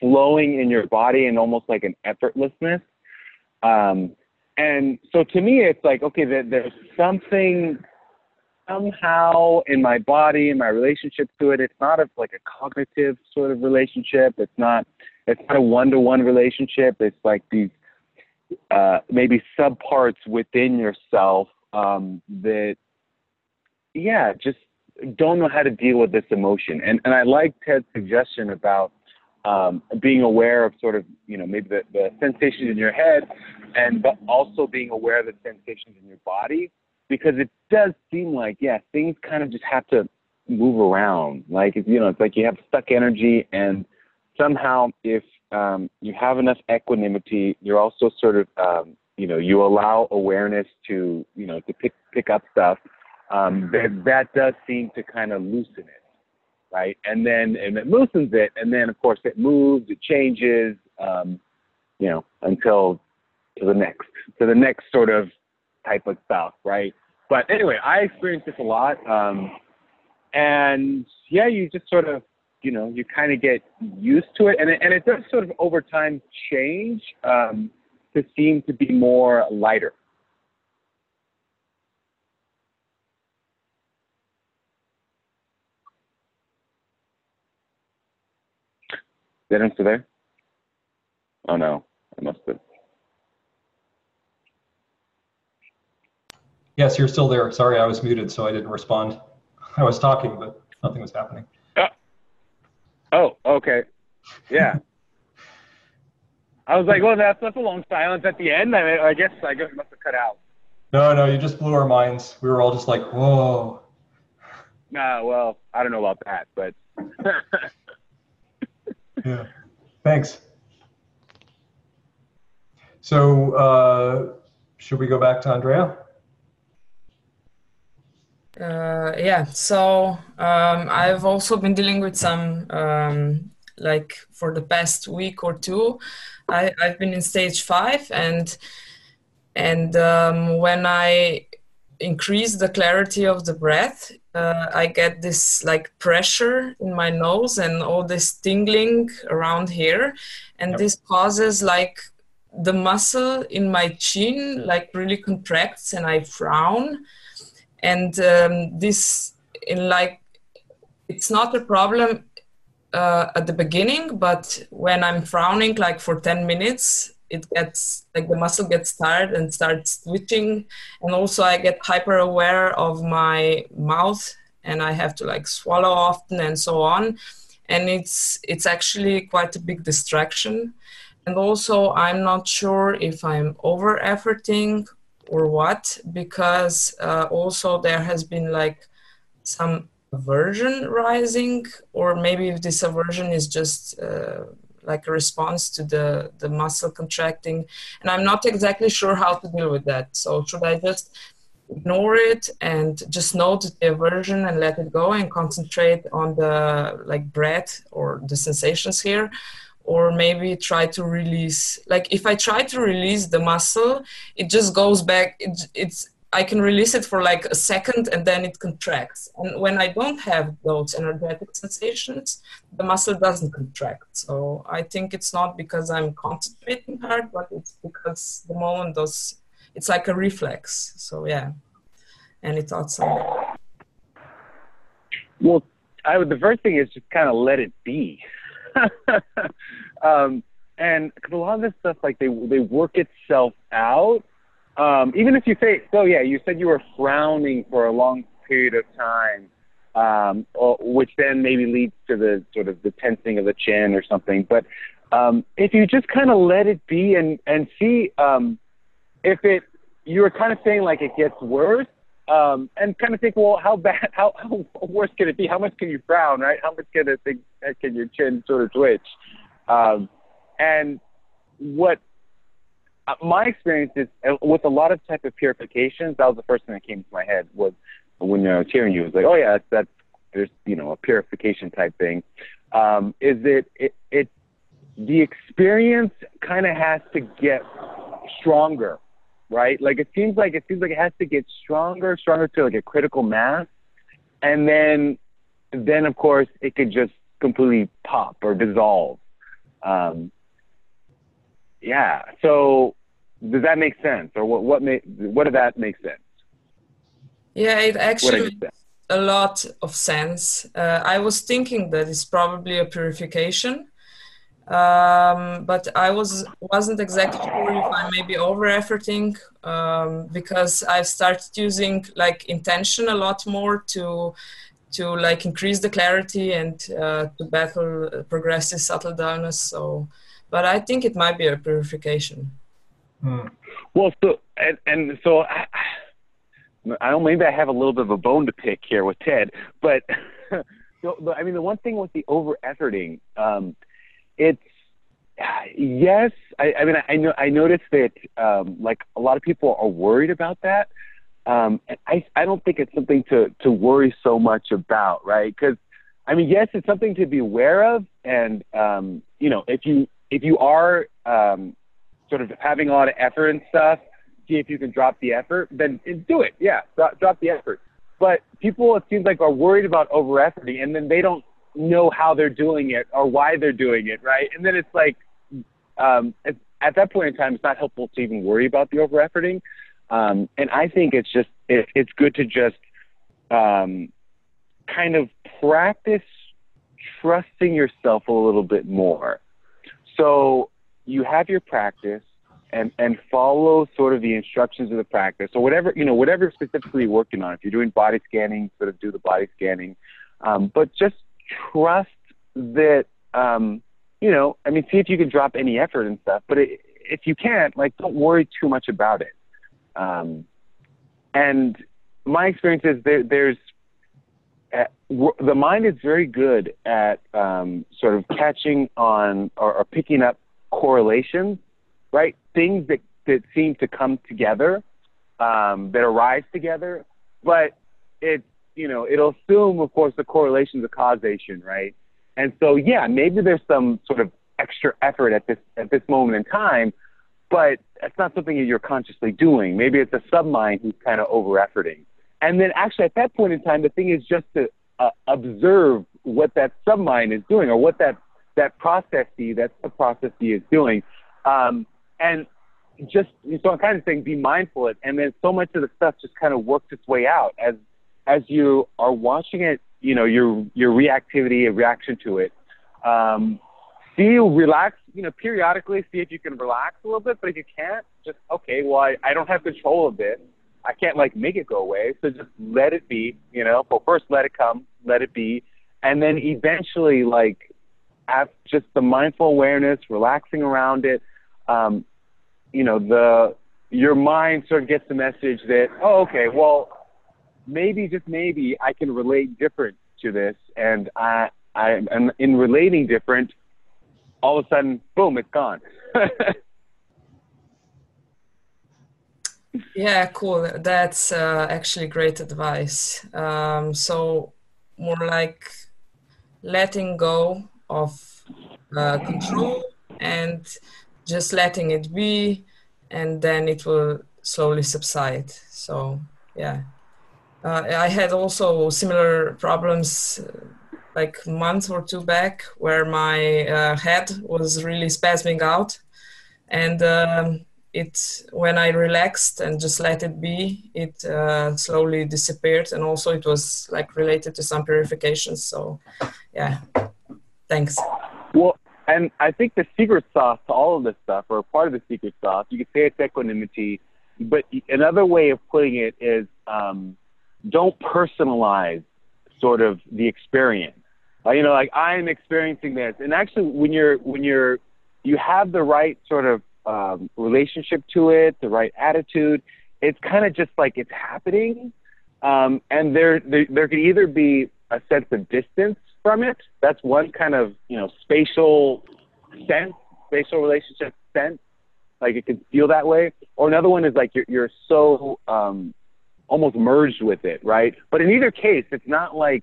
flowing in your body and almost like an effortlessness. And so to me, it's like, okay, there's something somehow in my body, in my relationship to it. It's not like a cognitive sort of relationship. It's not a one-to-one relationship. It's like these maybe subparts within yourself that, yeah, just don't know how to deal with this emotion. And I like Ted's suggestion about being aware of sort of, maybe the sensations in your head, but also being aware of the sensations in your body, because it does seem like, yeah, things kind of just have to move around. Like, it's like you have stuck energy, and somehow if you have enough equanimity, you're also sort of, you allow awareness to, to pick up stuff. That does seem to kind of loosen it. Right, and it loosens it, and then of course it moves, it changes, until to the next sort of type of stuff, right? But anyway, I experienced this a lot, and yeah, you just sort of, you kind of get used to it, and it does sort of over time change to seem to be more lighter. Did I answer there? Oh no, I must have. Yes, you're still there. Sorry, I was muted, so I didn't respond. I was talking, but nothing was happening. Oh, okay. Yeah. I was like, well, that's a long silence at the end. I guess it must have cut out. No, you just blew our minds. We were all just like, whoa. Nah, well, I don't know about that, but. Yeah, thanks. So should we go back to Andrea? Yeah, so I've also been dealing with some, like for the past week or two, I've been in stage 5 and when I increase the clarity of the breath, I get this like pressure in my nose and all this tingling around here, and This causes like the muscle in my chin like really contracts and I frown, and this in like it's not a problem at the beginning, but when I'm frowning like for 10 minutes it gets like the muscle gets tired and starts twitching, and also I get hyper aware of my mouth and I have to like swallow often and so on, and it's actually quite a big distraction, and also I'm not sure if I'm over efforting or what, because also there has been like some aversion rising, or maybe if this aversion is just like a response to the muscle contracting. And I'm not exactly sure how to deal with that. So should I just ignore it and just note the aversion and let it go and concentrate on the like breath or the sensations here? Or maybe try to release, like if I try to release the muscle, it just goes back, I can release it for like a second and then it contracts. And when I don't have those energetic sensations, the muscle doesn't contract. So I think it's not because I'm concentrating hard, but it's because the moment does, it's like a reflex. So yeah, and it's outside. Well, the first thing is just kind of let it be. And cause a lot of this stuff, like they work itself out. Even if you say, so yeah, you said you were frowning for a long period of time, which then maybe leads to the sort of the tensing of the chin or something. But if you just kind of let it be and see if it, you were kind of saying like it gets worse, and kind of think, well, how bad, how worse can it be? How much can you frown, right? How much can your chin sort of twitch? And what my experience is with a lot of type of purifications, that was the first thing that came to my head was when I was hearing you, it was like, oh yeah, that's there's, you know, a purification type thing. Is that it the experience kind of has to get stronger, right? Like it seems like it has to get stronger to like a critical mass. And then of course it could just completely pop or dissolve. Yeah. So does that make sense? Or what did that make sense? Yeah, it actually makes a lot of sense. I was thinking that it's probably a purification. But I wasn't exactly sure if I may be over-efforting, because I've started using like intention a lot more to like increase the clarity and to battle progressive subtle dullness. So, but I think it might be a purification. Hmm. Well, so and so I don't, maybe I have a little bit of a bone to pick here with Ted, but I mean the one thing with the over-efforting. It's yes. I mean, I noticed that like a lot of people are worried about that. And I don't think it's something to worry so much about, right? Because I mean, yes, it's something to be aware of, and you know, if you are sort of having a lot of effort and stuff, see if you can drop the effort, then do it. Yeah, drop the effort. But people, it seems like, are worried about over-efforting, and then they don't know how they're doing it or why they're doing it, right? And then it's like, at that point in time, it's not helpful to even worry about the over-efforting. And I think it's just, it's good to just kind of practice trusting yourself a little bit more. So you have your practice and follow sort of the instructions of the practice or whatever, you know, whatever specifically you're working on. If you're doing body scanning, sort of do the body scanning. But just trust that, you know, I mean, see if you can drop any effort and stuff, but if you can't, like, don't worry too much about it. And my experience is the mind is very good at sort of catching on or picking up correlations, right? Things that seem to come together, that arise together, but it's, you know, it'll assume, of course, the correlations of causation, right? And so, yeah, maybe there's some sort of extra effort at this moment in time, but that's not something that you're consciously doing. Maybe it's a submind who's kind of over-efforting. And then actually at that point in time, the thing is just to observe what that submind is doing or what that processee, that subprocessee is doing. And just, so I'm kind of saying be mindful of it. And then so much of the stuff just kind of works its way out as you are watching it, you know, your reactivity and reaction to it. Relax, you know, periodically see if you can relax a little bit, but if you can't, just, okay, well, I don't have control of this. I can't, like, make it go away, so just let it be, you know. Well, first let it come, let it be, and then eventually, like, just the mindful awareness, relaxing around it, you know, your mind sort of gets the message that, oh, okay, well, maybe, just maybe, I can relate different to this, and in relating different, all of a sudden, boom, it's gone. Yeah, cool. That's actually great advice. So more like letting go of control and just letting it be, and then it will slowly subside. So, yeah. I had also similar problems like a month or two back, where my head was really spasming out, and when I relaxed and just let it be, it slowly disappeared. And also it was like related to some purification. So yeah, thanks. Well, and I think the secret sauce to all of this stuff, or part of the secret sauce, you could say it's equanimity, but another way of putting it is don't personalize sort of the experience. You know, like I am experiencing this. And actually when you have the right sort of relationship to it, the right attitude, it's kind of just like it's happening. And there could either be a sense of distance from it. That's one kind of, you know, spatial relationship sense. Like it could feel that way. Or another one is like you're so almost merged with it, right? But in either case, it's not like,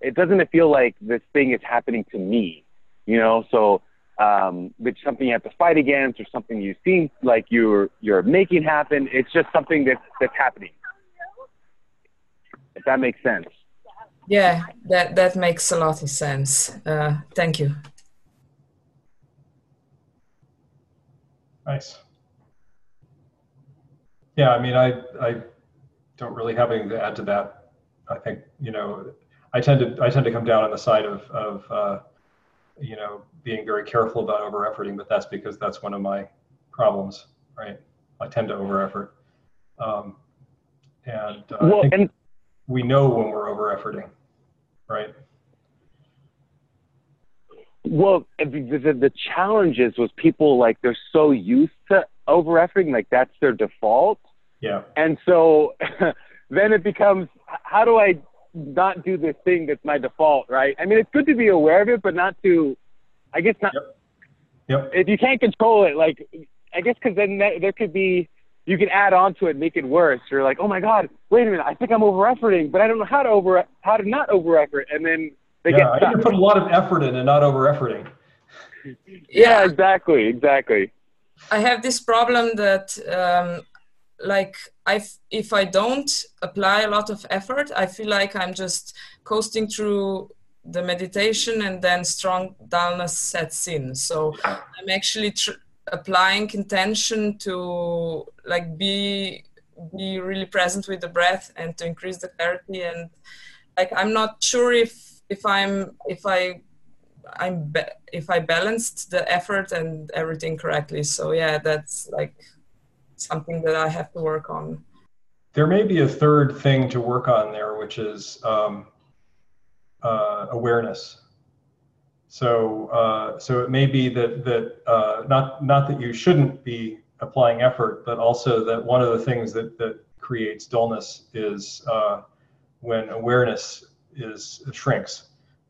it doesn't feel like this thing is happening to me, you know? So it's something you have to fight against, or something you seem like you're making happen. It's just something that's happening. If that makes sense. Yeah, that makes a lot of sense. Thank you. Nice. Yeah, I mean, I don't really have anything to add to that. I think, you know, I tend to come down on the side of you know, being very careful about over-efforting, but that's because that's one of my problems, right? I tend to over-effort. And we know when we're over-efforting, right? Well, the challenge was people, like, they're so used to over-efforting, like that's their default. Yeah. And so then it becomes, how do I not do this thing that's my default, right? I mean, it's good to be aware of it, but not to, I guess not. Yep. If you can't control it, like, I guess, because then there could be, you can add on to it, make it worse. You're like, oh my God, wait a minute, I think I'm over-efforting, but I don't know how to not over-effort. And then they get stuck. I need to put a lot of effort in and not over-efforting. Yeah, exactly. I have this problem that, like, if I don't apply a lot of effort, I feel like I'm just coasting through the meditation, and then strong dullness sets in. So I'm actually applying intention to, like, be really present with the breath and to increase the clarity. And like, I'm not sure if I balanced the effort and everything correctly. So yeah, that's like something that I have to work on. There may be a third thing to work on there, which is awareness. So so it may be that not that you shouldn't be applying effort, but also that one of the things that creates dullness is when awareness shrinks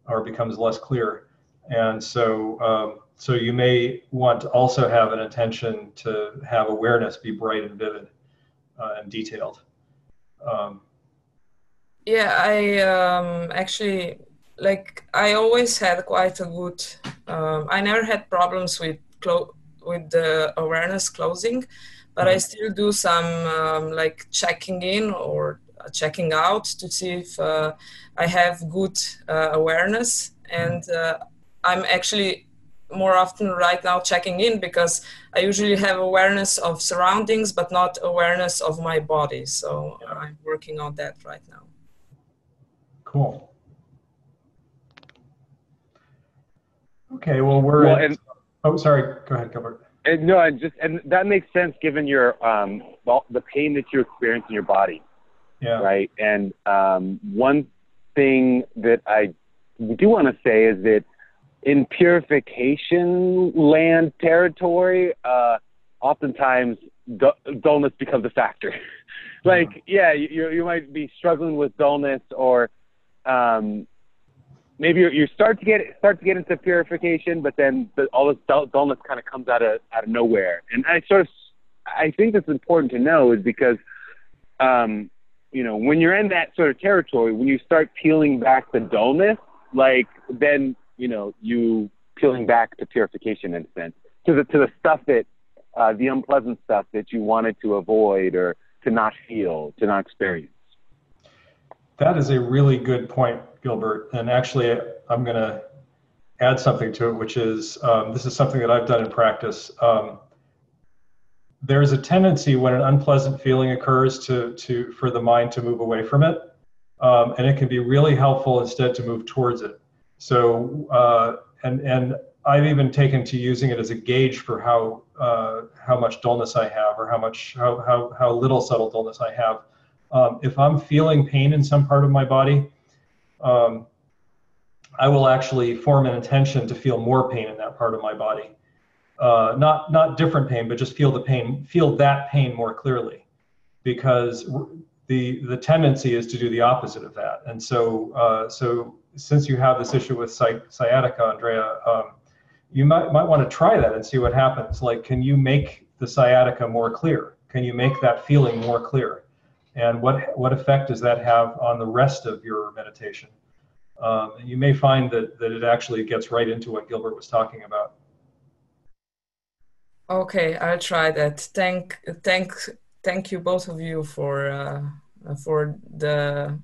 or becomes less clear. And so so you may want to also have an intention to have awareness be bright and vivid and detailed. Yeah, I actually, like, I always had quite a good, I never had problems with the awareness closing, but I still do some like checking in or checking out to see if I have good awareness. And I'm actually more often right now checking in, because I usually have awareness of surroundings, but not awareness of my body. So I'm working on that right now. Cool. Okay, well, sorry, go ahead, Gilbert. And that makes sense given your, the pain that you experience in your body. Yeah. Right. And one thing that I do want to say is that in purification land territory, oftentimes dullness becomes a factor. Like, yeah, you might be struggling with dullness, or maybe you start to get into purification, but then all this dullness kind of comes out of nowhere. And I think that's important to know, is because when you're in that sort of territory, when you start peeling back the dullness, then you peeling back to purification, in a sense, to the stuff that the unpleasant stuff that you wanted to avoid or to not feel, to not experience. That is a really good point, Gilbert. And actually, I'm going to add something to it, which is this is something that I've done in practice. There is a tendency when an unpleasant feeling occurs for the mind to move away from it, and it can be really helpful instead to move towards it. So, and I've even taken to using it as a gauge for how much dullness I have, or how little subtle dullness I have. If I'm feeling pain in some part of my body, I will actually form an intention to feel more pain in that part of my body. Not different pain, but just feel that pain more clearly, because the tendency is to do the opposite of that. And so since you have this issue with sciatica, Andrea, you might want to try that and see what happens. Like, can you make the sciatica more clear? Can you make that feeling more clear? And what effect does that have on the rest of your meditation? And you may find that it actually gets right into what Gilbert was talking about. Okay, I'll try that. Thank you, both of you, for the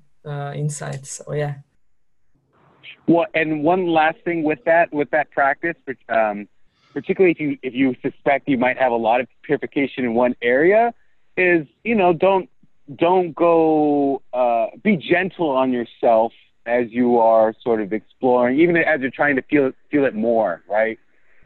insights. Oh yeah. Well, and one last thing with that practice, particularly if you suspect you might have a lot of purification in one area, is don't go, be gentle on yourself as you are sort of exploring, even as you're trying to feel it more, right?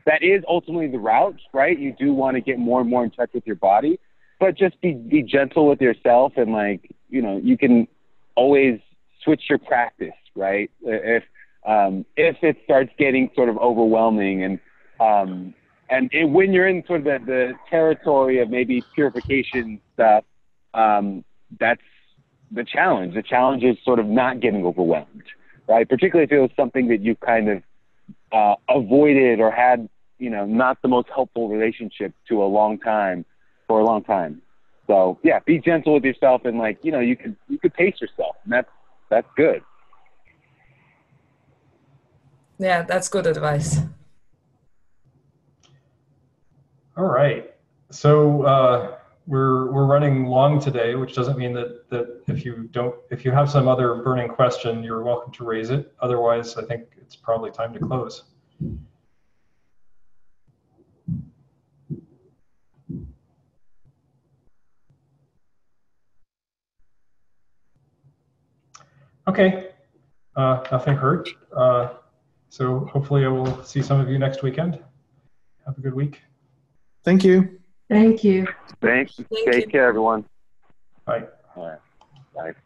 That is ultimately the route, right? You do want to get more and more in touch with your body, but just be gentle with yourself, and you can always switch your practice, right? If it starts getting sort of overwhelming, and when you're in sort of the territory of maybe purification stuff, that's the challenge. The challenge is sort of not getting overwhelmed, right? Particularly if it was something that you kind of avoided or had, not the most helpful relationship to for a long time. So yeah, be gentle with yourself, and you could pace yourself, and that's good. Yeah, that's good advice. All right. So, We're running long today, which doesn't mean that if you have some other burning question, you're welcome to raise it. Otherwise, I think it's probably time to close. Okay, nothing hurt. So hopefully I will see some of you next weekend. Have a good week. Thank you. Thank you. Thanks. Take care, everyone. Bye. All right. Bye.